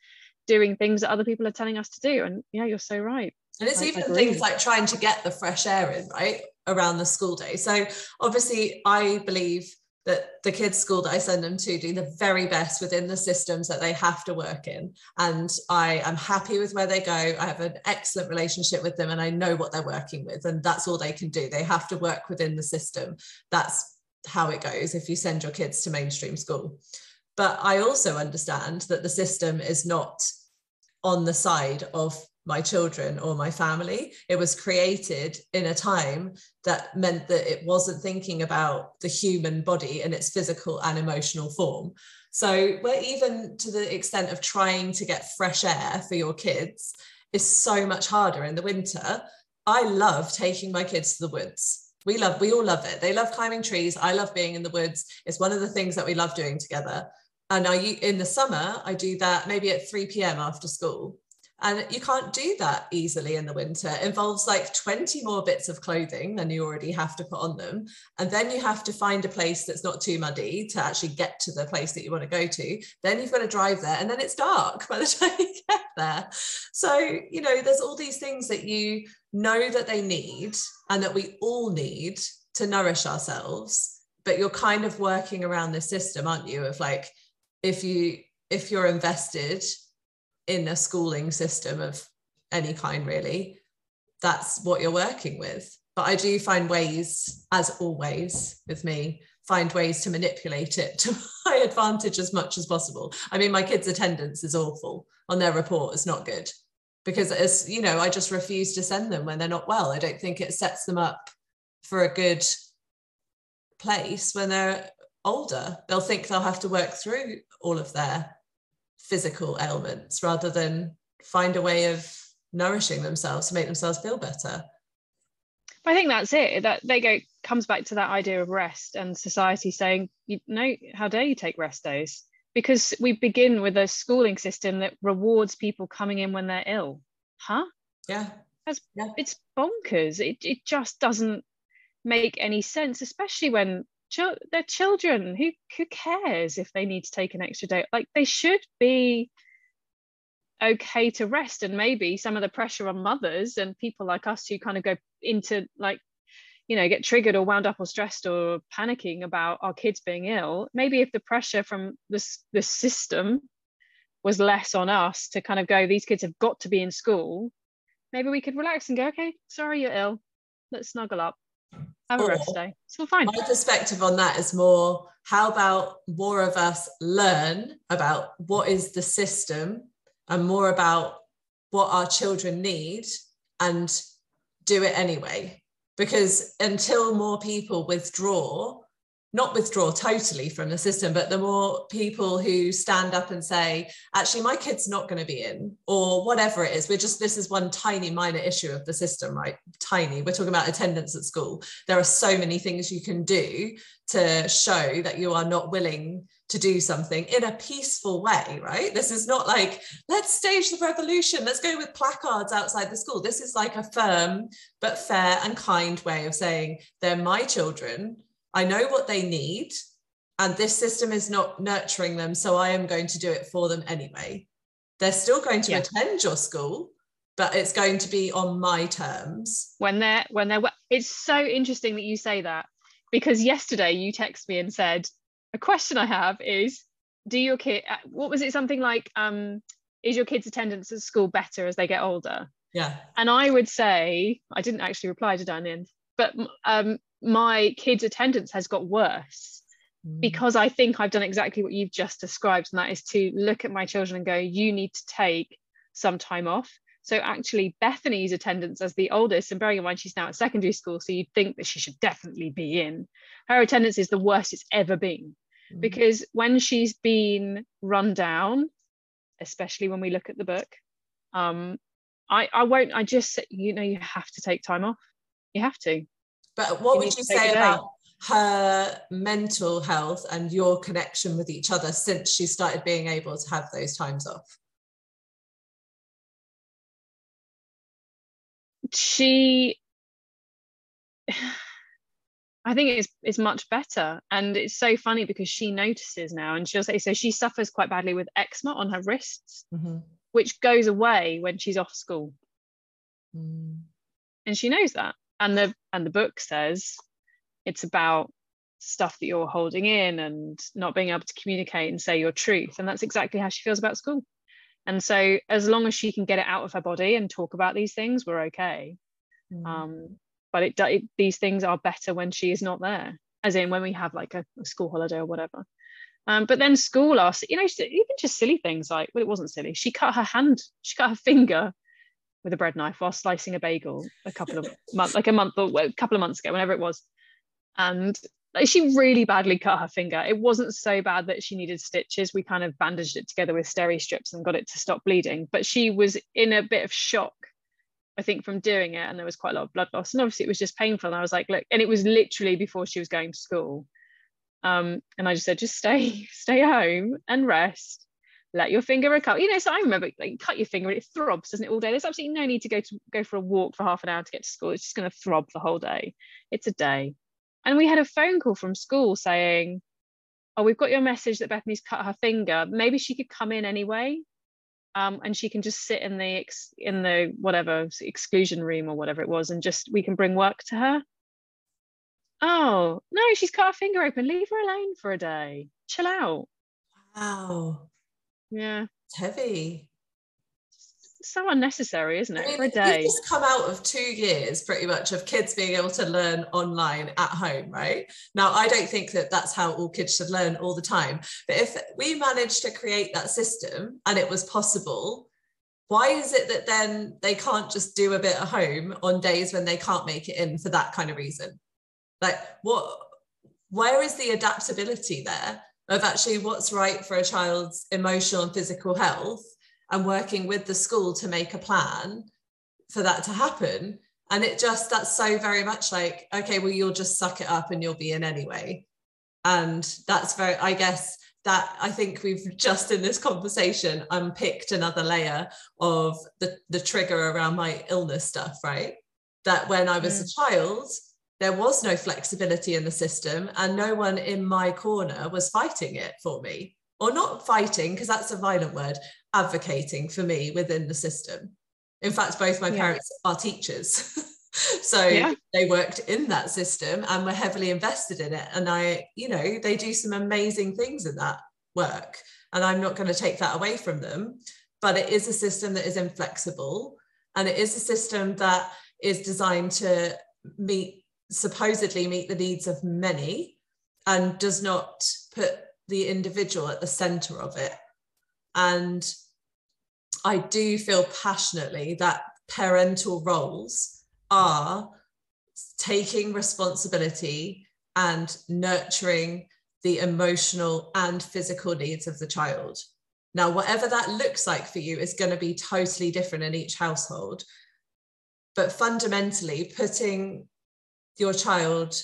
doing things that other people are telling us to do. And yeah, you're so right. And it's I even agree. Things like trying to get the fresh air in right around the school day. So obviously I believe that the kids' school that I send them to do the very best within the systems that they have to work in. And I am happy with where they go. I have an excellent relationship with them and I know what they're working with, and that's all they can do. They have to work within the system. That's how it goes if you send your kids to mainstream school. But I also understand that the system is not on the side of my children or my family. It was created in a time that meant that it wasn't thinking about the human body in its physical and emotional form. So where even to the extent of trying to get fresh air for your kids is so much harder in the winter. I love taking my kids to the woods. We love, we all love it. They love climbing trees. I love being in the woods. It's one of the things that we love doing together. And I, in the summer, I do that maybe at three p.m. after school. And you can't do that easily in the winter. It involves like twenty more bits of clothing than you already have to put on them. And then you have to find a place that's not too muddy to actually get to the place that you want to go to. Then you've got to drive there, and then it's dark by the time you get there. So, you know, there's all these things that you know that they need and that we all need to nourish ourselves. But you're kind of working around this system, aren't you? Of like, if you, if you're invested in a schooling system of any kind, really, that's what you're working with. But I do find ways, as always with me, find ways to manipulate it to my advantage as much as possible. I mean, my kids' attendance is awful on their report. It's not good because, as you know, I just refuse to send them when they're not well. I don't think it sets them up for a good place when they're older. They'll think they'll have to work through all of their physical ailments rather than find a way of nourishing themselves to make themselves feel better. I think that's it. That they go comes back to that idea of rest and society saying, you know, how dare you take rest days? Because we begin with a schooling system that rewards people coming in when they're ill. Huh? Yeah. That's, yeah. It's bonkers. It it just doesn't make any sense, especially when ch- they're children. Who who cares if they need to take an extra day? Like, they should be okay to rest. And maybe some of the pressure on mothers and people like us who kind of go into, like, you know, get triggered or wound up or stressed or panicking about our kids being ill. Maybe if the pressure from this the system was less on us to kind of go, these kids have got to be in school, maybe we could relax and go, okay, sorry you're ill, let's snuggle up, have a rest day, it's all fine. My perspective on that is more, how about more of us learn about what is the system and more about what our children need and do it anyway. Because until more people withdraw, not withdraw totally from the system, but the more people who stand up and say, actually, my kid's not going to be in, or whatever it is, we're just, this is one tiny minor issue of the system, right? Tiny. We're talking about attendance at school. There are so many things you can do to show that you are not willing to do something in a peaceful way, right? This is not like, let's stage the revolution, let's go with placards outside the school. This is like a firm but fair and kind way of saying, they're my children, I know what they need, and this system is not nurturing them, so I am going to do it for them anyway. They're still going to yeah. attend your school, but it's going to be on my terms. When they're, when they're, it's so interesting that you say that, because yesterday you texted me and said, a question I have is, do your kid, what was it, something like, um, is your kid's attendance at school better as they get older? Yeah. And I would say, I didn't actually reply to Diane, but um. my kids' attendance has got worse mm. because I think I've done exactly what you've just described, and that is to look at my children and go, you need to take some time off. So actually Bethany's attendance as the oldest, and bearing in mind she's now at secondary school, so you'd think that she should definitely be in, her attendance is the worst it's ever been mm. because when she's been run down, especially when we look at the book, um, I, I won't, I just, you know, you have to take time off. You have to. But what would you say about her mental health and your connection with each other since she started being able to have those times off? She, I think it's, it's much better. And it's so funny because she notices now, and she'll say, so she suffers quite badly with eczema on her wrists, mm-hmm. which goes away when she's off school. Mm. And she knows that. And the and the book says it's about stuff that you're holding in and not being able to communicate and say your truth. And that's exactly how she feels about school. And so as long as she can get it out of her body and talk about these things, we're okay. Mm. Um, but it, it these things are better when she is not there, as in when we have like a, a school holiday or whatever. Um, but then school asks, you know, even just silly things like, well, it wasn't silly. She cut her hand, she cut her finger with a bread knife while slicing a bagel a couple of months, like a month or a couple of months ago, whenever it was. And like, she really badly cut her finger. It wasn't so bad that she needed stitches. We kind of bandaged it together with steri strips and got it to stop bleeding. But she was in a bit of shock, I think, from doing it. And there was quite a lot of blood loss. And obviously it was just painful. And I was like, look, and it was literally before she was going to school. Um, and I just said, just stay, stay home and rest. Let your finger recover. You know, so I remember, like, you cut your finger and it throbs, doesn't it, all day? There's absolutely no need to go to go for a walk for half an hour to get to school. It's just going to throb the whole day. It's a day. And we had a phone call from school saying, oh, we've got your message that Bethany's cut her finger. Maybe she could come in anyway. Um, and she can just sit in the, ex- in the whatever, exclusion room or whatever it was, and just, we can bring work to her. Oh, no, she's cut her finger open. Leave her alone for a day. Chill out. Wow. Yeah, it's heavy. It's so unnecessary, isn't it? I mean, for a day. You've just come out of two years, pretty much, of kids being able to learn online at home, right? Now, I don't think that that's how all kids should learn all the time. But if we managed to create that system and it was possible, why is it that then they can't just do a bit at home on days when they can't make it in for that kind of reason? Like, what? Where is the adaptability there? Of actually what's right for a child's emotional and physical health, and working with the school to make a plan for that to happen. And it just, that's so very much like, okay, well, you'll just suck it up and you'll be in anyway. And that's very, I guess that I think we've just in this conversation unpicked another layer of the, the trigger around my illness stuff, right? That when I was mm. a child, there was no flexibility in the system and no one in my corner was fighting it for me, or not fighting, because that's a violent word, advocating for me within the system. In fact, both my yeah. parents are teachers. So yeah. they worked in that system and were heavily invested in it. And I, you know, they do some amazing things in that work. And I'm not going to take that away from them. But it is a system that is inflexible. And it is a system that is designed to meet, supposedly meet the needs of many, and does not put the individual at the center of it. And I do feel passionately that parental roles are taking responsibility and nurturing the emotional and physical needs of the child. Now, whatever that looks like for you is going to be totally different in each household. But fundamentally, putting your child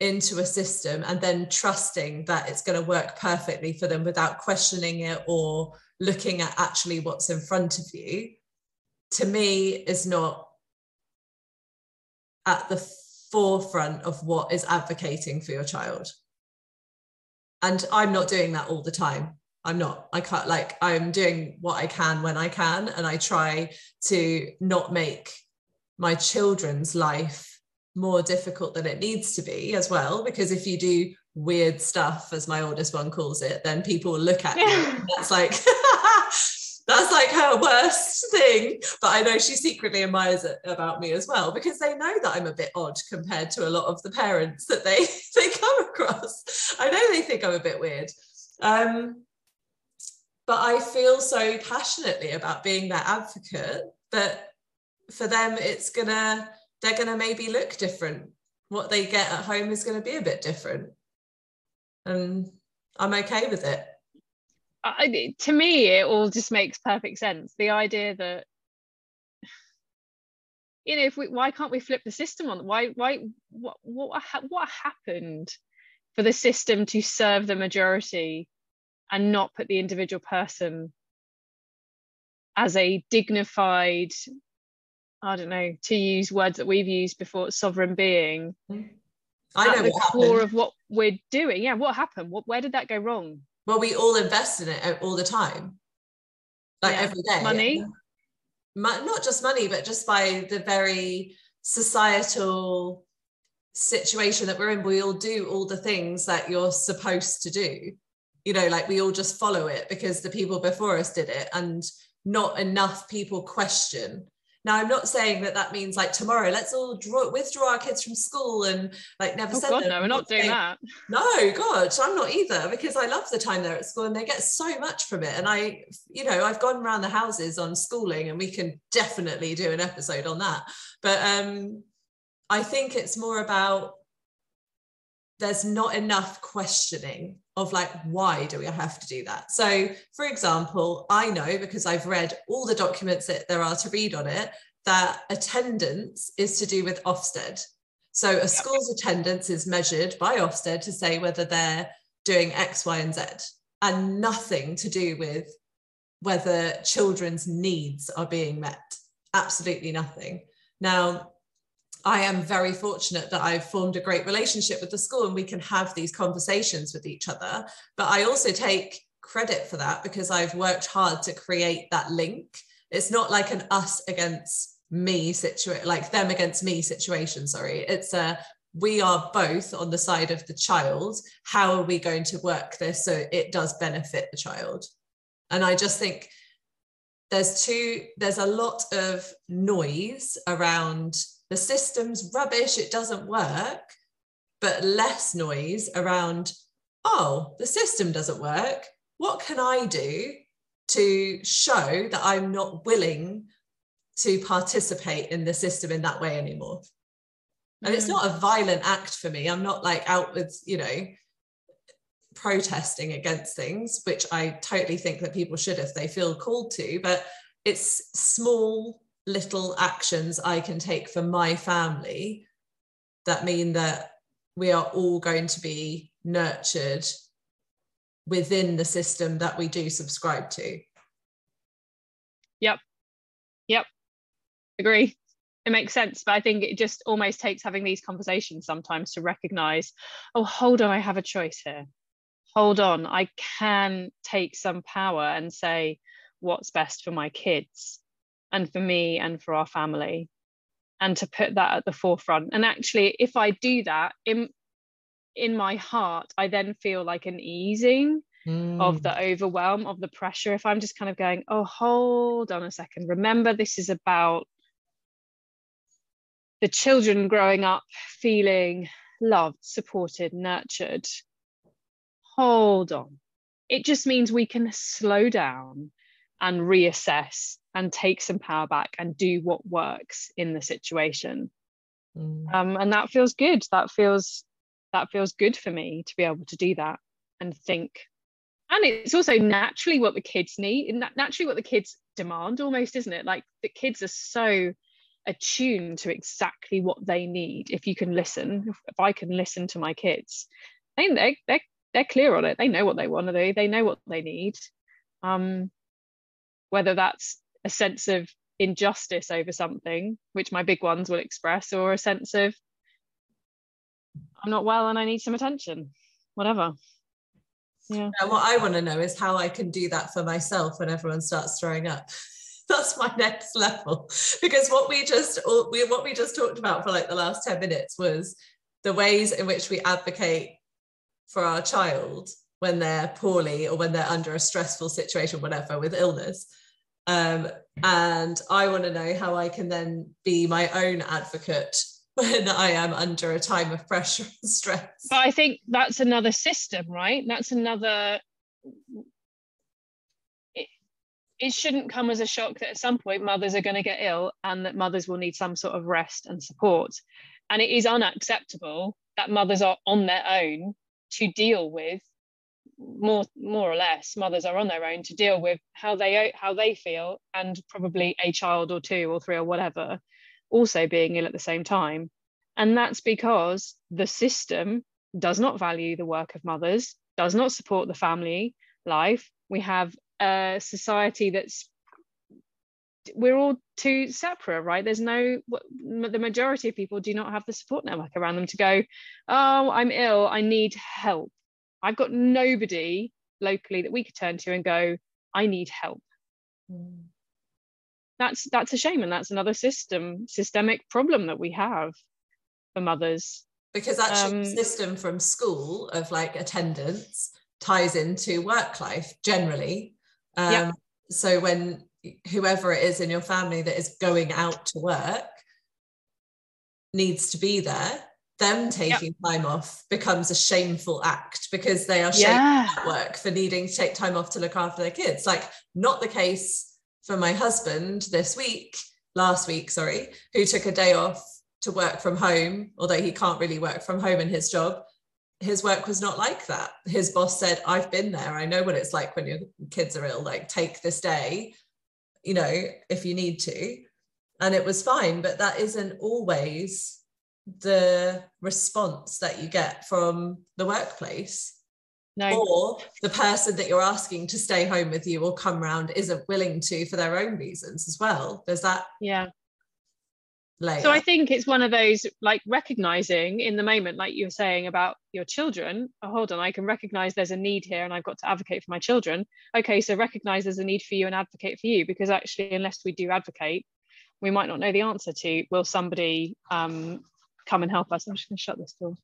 into a system and then trusting that it's going to work perfectly for them without questioning it or looking at actually what's in front of you, to me, is not at the forefront of what is advocating for your child. And I'm not doing that all the time. I'm not, I can't, like, I'm doing what I can when I can, and I try to not make my children's life more difficult than it needs to be as well, because if you do weird stuff, as my oldest one calls it, then people will look at yeah. you, and that's like that's like her worst thing. But I know she secretly admires it about me as well, because they know that I'm a bit odd compared to a lot of the parents that they they come across. I know they think I'm a bit weird, um but I feel so passionately about being that advocate that for them it's gonna they're going to maybe look different. What they get at home is going to be a bit different. And I'm okay with it. I, to me, it all just makes perfect sense. The idea that, you know, if we, why can't we flip the system on? Why, why, what, what, what happened for the system to serve the majority and not put the individual person as a dignified, I don't know, to use words that we've used before, sovereign being. I know the core of what we're doing. Yeah, what happened? What, where did that go wrong? Well, we all invest in it all the time, like yeah. every day. Money, Mo- not just money, but just by the very societal situation that we're in. We all do all the things that you're supposed to do. You know, like we all just follow it because the people before us did it, and not enough people question. Now, I'm not saying that that means like tomorrow, let's all draw, withdraw our kids from school and like never oh, send God, them. No, we're not doing that. No, God, I'm not either, because I love the time they're at school and they get so much from it. And I, you know, I've gone around the houses on schooling, and we can definitely do an episode on that. But um, I think it's more about there's not enough questioning of like, why do we have to do that? So for example, I know, because I've read all the documents that there are to read on it, that attendance is to do with Ofsted. So a school's attendance is measured by Ofsted to say whether they're doing X, Y, and Z, and nothing to do with whether children's needs are being met. Absolutely nothing. Now, I am very fortunate that I've formed a great relationship with the school and we can have these conversations with each other. But I also take credit for that because I've worked hard to create that link. It's not like an us against me situation, like them against me situation, sorry. It's a, we are both on the side of the child. How are we going to work this so it does benefit the child? And I just think there's two, there's a lot of noise around the system's rubbish, it doesn't work, but less noise around, oh, the system doesn't work. What can I do to show that I'm not willing to participate in the system in that way anymore? And mm. it's not a violent act for me. I'm not like out with, you know, protesting against things, which I totally think that people should if they feel called to, but it's small little actions I can take for my family that mean that we are all going to be nurtured within the system that we do subscribe to. Yep. Yep. Agree. It makes sense. But I think it just almost takes having these conversations sometimes to recognize, oh, hold on, I have a choice here. Hold on, I can take some power and say what's best for my kids and for me and for our family, and to put that at the forefront. And actually, if I do that, in in my heart, I then feel like an easing mm. of the overwhelm, of the pressure. If I'm just kind of going, oh, hold on a second, remember, this is about the children growing up feeling loved, supported, nurtured. Hold on. It just means we can slow down and reassess and take some power back and do what works in the situation. Mm. Um, and that feels good. That feels that feels good for me to be able to do that and think. And it's also naturally what the kids need, and naturally what the kids demand almost, isn't it? Like, the kids are so attuned to exactly what they need. If you can listen, if I can listen to my kids, they, they, they're, they're clear on it. They know what they want to do. They know what they need. Um, whether that's a sense of injustice over something, which my big ones will express, or a sense of I'm not well and I need some attention, whatever. Yeah. Yeah, what I want to know is how I can do that for myself when everyone starts throwing up. That's my next level, because what we just we what we just talked about for like the last ten minutes was the ways in which we advocate for our child when they're poorly or when they're under a stressful situation, whatever, with illness. Um, and I want to know how I can then be my own advocate when I am under a time of pressure and stress. But I think that's another system, right? That's another... It, it shouldn't come as a shock that at some point mothers are going to get ill and that mothers will need some sort of rest and support. And it is unacceptable that mothers are on their own to deal with more more or less mothers are on their own to deal with how they how they feel, and probably a child or two or three or whatever also being ill at the same time. And that's because the system does not value the work of mothers, does not support the family life. We have a society that's, we're all too separate, right? There's no, the majority of people do not have the support network around them to go, oh, I'm ill, I need help. I've got nobody locally that we could turn to and go, I need help. Mm. That's that's a shame, and that's another system, systemic problem that we have for mothers. Because actually um, the system from school of like attendance ties into work life generally. Um, yeah. So when whoever it is in your family that is going out to work needs to be there, them taking yep. time off becomes a shameful act because they are shamed yeah. at work for needing to take time off to look after their kids. Like, not the case for my husband this week, last week, sorry, who took a day off to work from home, although he can't really work from home in his job. His work was not like that. His boss said, I've been there. I know what it's like when your kids are ill, like take this day, you know, if you need to. And it was fine, but that isn't always the response that you get from the workplace. No. Or the person that you're asking to stay home with you or come round isn't willing to for their own reasons as well. There's that yeah layer. So I think it's one of those, like, recognizing in the moment, like you were saying about your children, oh, hold on, I can recognize there's a need here and I've got to advocate for my children. Okay, so recognize there's a need for you and advocate for you, because actually unless we do advocate, we might not know the answer to, will somebody um come and help us? I'm just going to shut this door.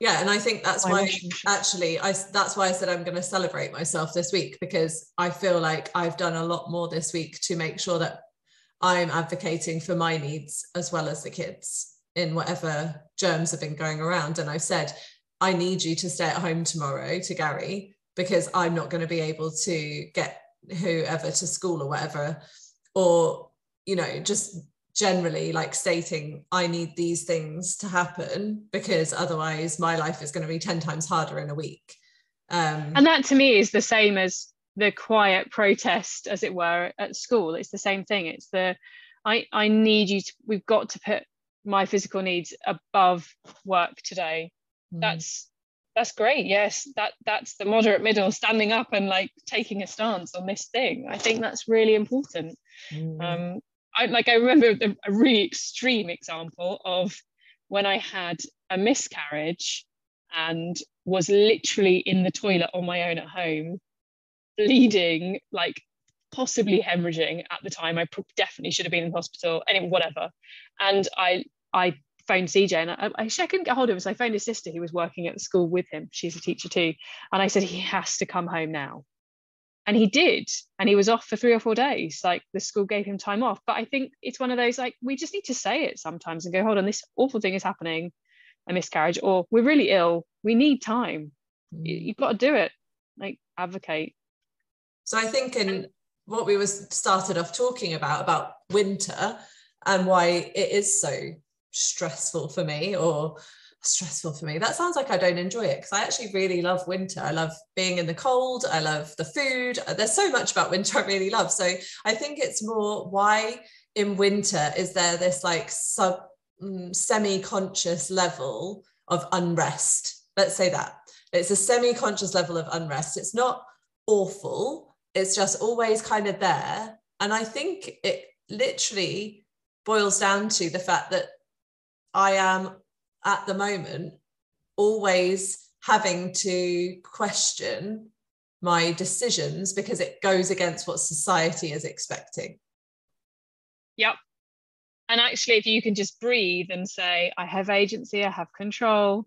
Yeah, and I think that's why actually I that's why I said I'm going to celebrate myself this week, because I feel like I've done a lot more this week to make sure that I'm advocating for my needs as well as the kids in whatever germs have been going around. And I've said, I need you to stay at home tomorrow to Gary, because I'm not going to be able to get whoever to school or whatever, or, you know, just generally like stating I need these things to happen because otherwise my life is going to be ten times harder in a week. Um, and that to me is the same as the quiet protest, as it were, at school. It's the same thing. It's the I, I need you to, we've got to put my physical needs above work today. Mm. That's, that's great. Yes. That, that's the moderate middle, standing up and like taking a stance on this thing. I think that's really important. Mm. Um, I, like I remember the, a really extreme example of when I had a miscarriage and was literally in the toilet on my own at home, bleeding, like possibly hemorrhaging at the time. I definitely should have been in hospital, anyway, whatever. And I I phoned C J, and I, I couldn't get hold of him, so I phoned his sister who was working at the school with him. She's a teacher too. And I said, he has to come home now. And he did. And he was off for three or four days. Like, the school gave him time off. But I think it's one of those, like, we just need to say it sometimes and go, hold on, this awful thing is happening, a miscarriage, or we're really ill, we need time. You've got to do it. Like, advocate. So I think in what we was started off talking about, about winter and why it is so stressful for me, or stressful for me. That sounds like I don't enjoy it, because I actually really love winter. I love being in the cold. I love the food. There's so much about winter I really love. So I think it's more, why in winter is there this like sub semi-conscious level of unrest? Let's say that. It's a semi-conscious level of unrest. It's not awful. It's just always kind of there. And I think it literally boils down to the fact that I am at the moment always having to question my decisions because it goes against what society is expecting. Yep. And actually, if you can just breathe and say, I have agency, I have control,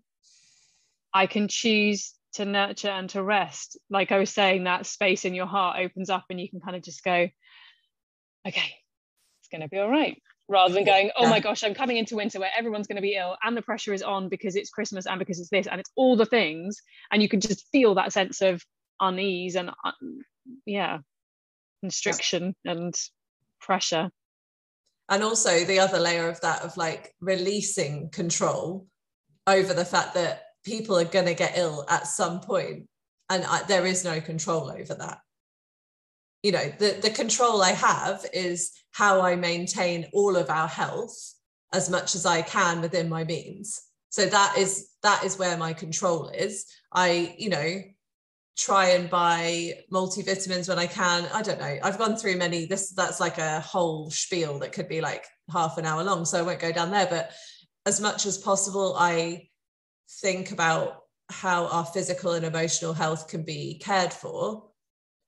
I can choose to nurture and to rest. Like I was saying, that space in your heart opens up and you can kind of just go, okay, it's going to be all right. Rather than going, oh my gosh, I'm coming into winter where everyone's going to be ill and the pressure is on because it's Christmas and because it's this and it's all the things. And you can just feel that sense of unease and, un- yeah, constriction and pressure. And also the other layer of that, of like releasing control over the fact that people are going to get ill at some point, and I, there is no control over that. You know, the, the control I have is how I maintain all of our health as much as I can within my means. So that is, that is where my control is. I, you know, try and buy multivitamins when I can. I don't know. I've gone through many. This that's like a whole spiel that could be like half an hour long, so I won't go down there. But as much as possible, I think about how our physical and emotional health can be cared for.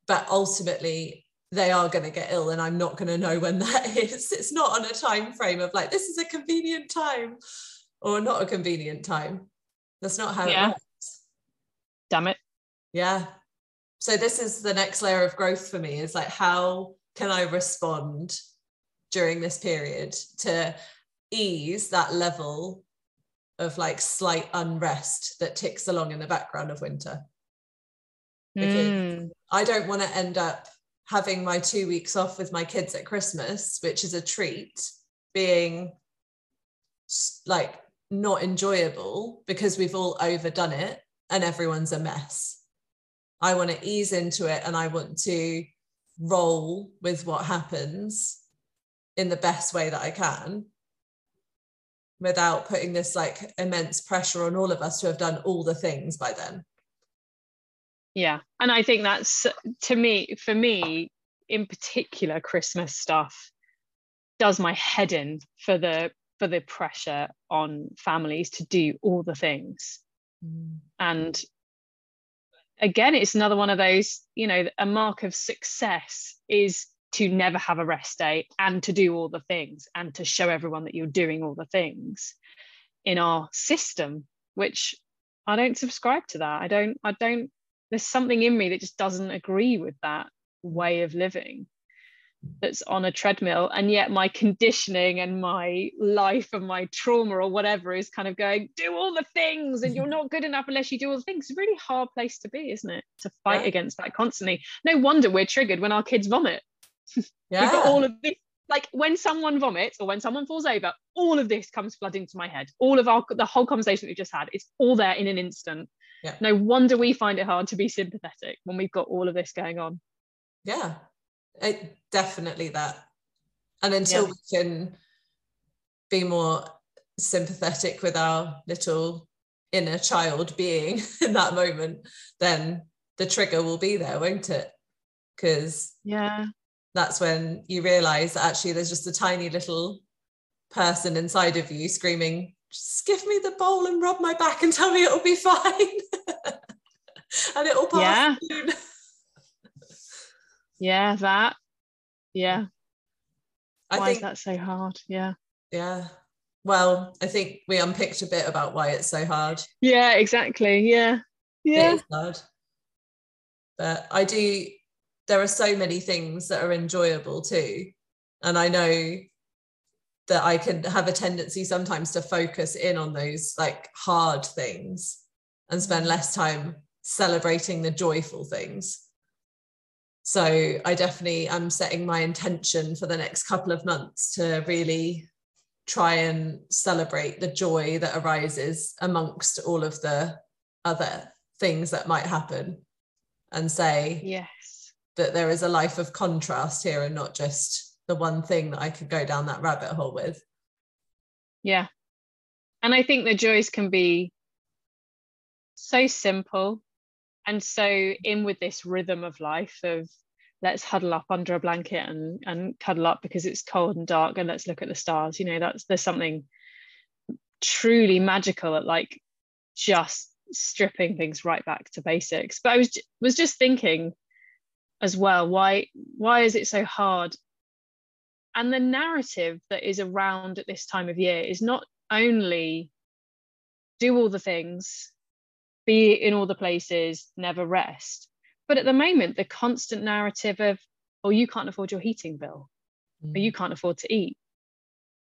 But ultimately, they are going to get ill, and I'm not going to know when that is. It's not on a time frame of like, this is a convenient time or not a convenient time. That's not how yeah. it works. Damn it. Yeah. So this is the next layer of growth for me, is like, how can I respond during this period to ease that level of like slight unrest that ticks along in the background of winter? Because mm. I don't want to end up having my two weeks off with my kids at Christmas, which is a treat, being like not enjoyable because we've all overdone it and everyone's a mess. I want to ease into it, and I want to roll with what happens in the best way that I can, without putting this like immense pressure on all of us to have done all the things by then. Yeah. And I think that's, to me, for me in particular, Christmas stuff does my head in for the, for the pressure on families to do all the things. Mm. And again, it's another one of those, you know, a mark of success is to never have a rest day and to do all the things and to show everyone that you're doing all the things in our system, which I don't subscribe to. That. I don't, I don't, there's something in me that just doesn't agree with that way of living that's on a treadmill. And yet my conditioning and my life and my trauma or whatever is kind of going, do all the things and you're not good enough unless you do all the things. It's a really hard place to be, isn't it? To fight yeah. against that constantly. No wonder we're triggered when our kids vomit. Yeah. We've got all of this, like when someone vomits or when someone falls over, all of this comes flooding to my head. All of our the whole conversation that we've just had, it's all there in an instant. Yeah. No wonder we find it hard to be sympathetic when we've got all of this going on. Yeah, it, definitely that. And until yeah. we can be more sympathetic with our little inner child being in that moment, then the trigger will be there, won't it? Because yeah, that's when you realize that actually there's just a tiny little person inside of you screaming, just give me the bowl and rub my back and tell me it'll be fine. And it'll pass yeah. soon. Yeah, that. Yeah. I why think, is that so hard? Yeah. Yeah. Well, I think we unpicked a bit about why it's so hard. Yeah, exactly. Yeah. Yeah. It is hard. But I do, there are so many things that are enjoyable too. And I know that I can have a tendency sometimes to focus in on those like hard things and spend less time celebrating the joyful things. So I definitely am setting my intention for the next couple of months to really try and celebrate the joy that arises amongst all of the other things that might happen, and say yes, that there is a life of contrast here and not just the one thing that I could go down that rabbit hole with. Yeah. And I think the joys can be so simple and so in with this rhythm of life of let's huddle up under a blanket and and cuddle up because it's cold and dark and let's look at the stars. You know, that's, there's something truly magical at like just stripping things right back to basics. But I was was just thinking as well, why why is it so hard? And the narrative that is around at this time of year is not only do all the things, be in all the places, never rest. But at the moment, the constant narrative of, oh, you can't afford your heating bill, mm. or you can't afford to eat.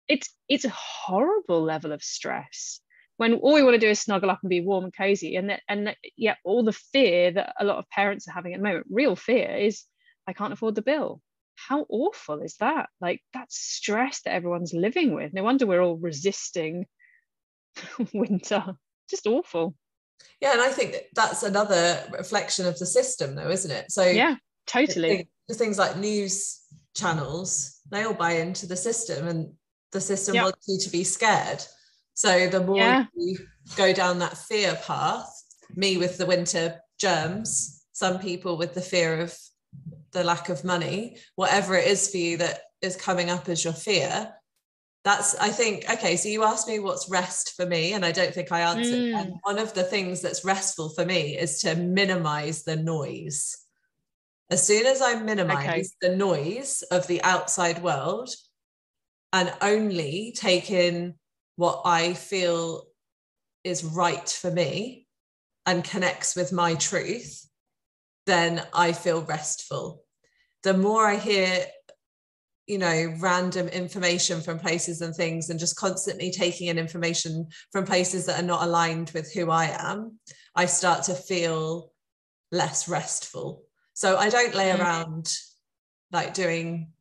It's, it's a horrible level of stress when all we want to do is snuggle up and be warm and cozy. And that, and that, yeah, all the fear that a lot of parents are having at the moment, real fear, is I can't afford the bill. How awful is that? Like, that's stress that everyone's living with. No wonder we're all resisting winter. Just awful. Yeah, and I think that that's another reflection of the system though, isn't it? So yeah, totally. Things like news channels, they all buy into the system, and the system yep. wants you to be scared. So the more yeah. you go down that fear path, me with the winter germs, some people with the fear of the lack of money, whatever it is for you that is coming up as your fear, that's, I think, okay, so you asked me what's rest for me, and I don't think I answered. Mm. And one of the things that's restful for me is to minimize the noise. As soon as I minimize okay. the noise of the outside world and only take in what I feel is right for me and connects with my truth, then I feel restful. The more I hear, you know, random information from places and things, and just constantly taking in information from places that are not aligned with who I am, I start to feel less restful. So I don't lay around like doing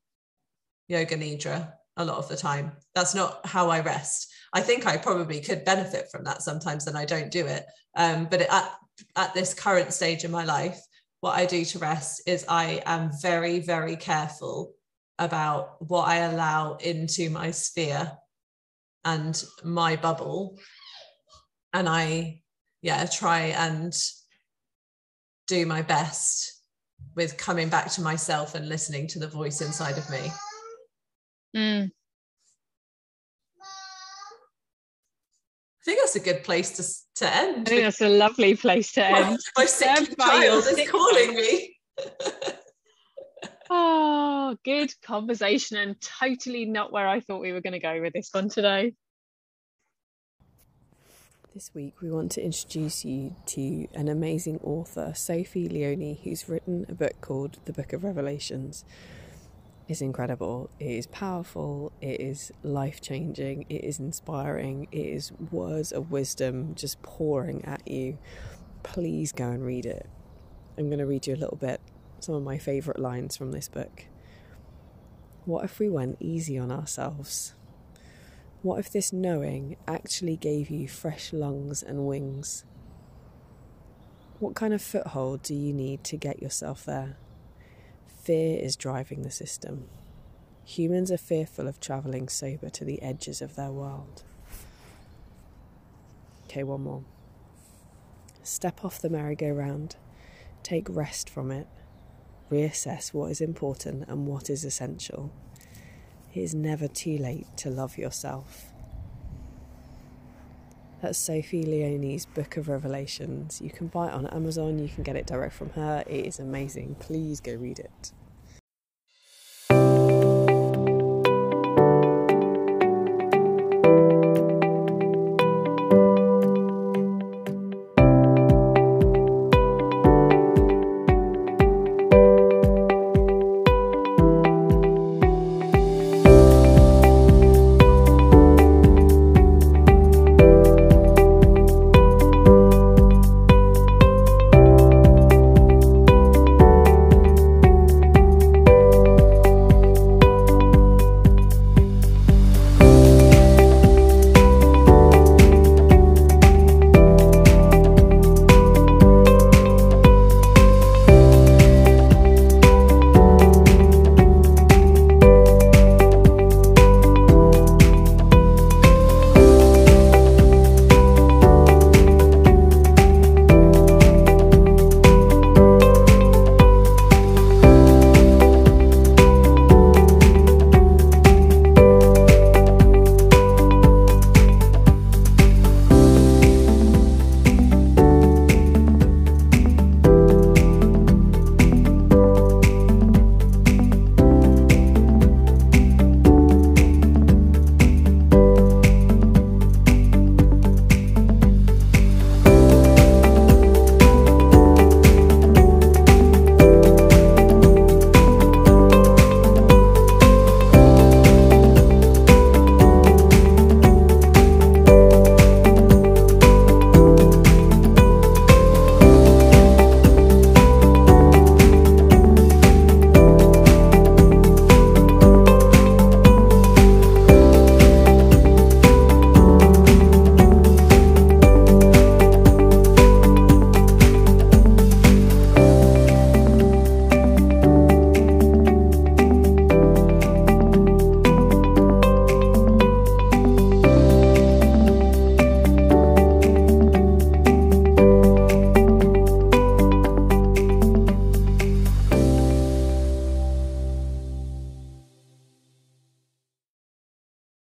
yoga nidra a lot of the time. That's not how I rest. I think I probably could benefit from that sometimes, and I don't do it. Um, but at, at this current stage in my life, what I do to rest is I am very, very careful about what I allow into my sphere and my bubble. And I, yeah, try and do my best with coming back to myself and listening to the voice inside of me. Mm. I think that's a good place to, to end. I think that's a lovely place to end. My, my sick child is calling me. Oh, good conversation, and totally not where I thought we were going to go with this one today. This week we want to introduce you to an amazing author, Sophie Leone, who's written a book called The Book of Revelations. It's incredible, it is powerful, it is life-changing, it is inspiring, it is words of wisdom just pouring at you. Please go and read it. I'm going to read you a little bit. Some of my favourite lines from this book. What if we went easy on ourselves? What if this knowing actually gave you fresh lungs and wings? What kind of foothold do you need to get yourself there? Fear is driving the system. Humans are fearful of travelling sober to the edges of their world. Okay, one more. Step off the merry-go-round. Take rest from it. Reassess what is important and what is essential. It is never too late to love yourself. That's Sophie Leone's Book of Revelations. You can buy it on Amazon. You can get it direct from her. It is amazing. Please go read it.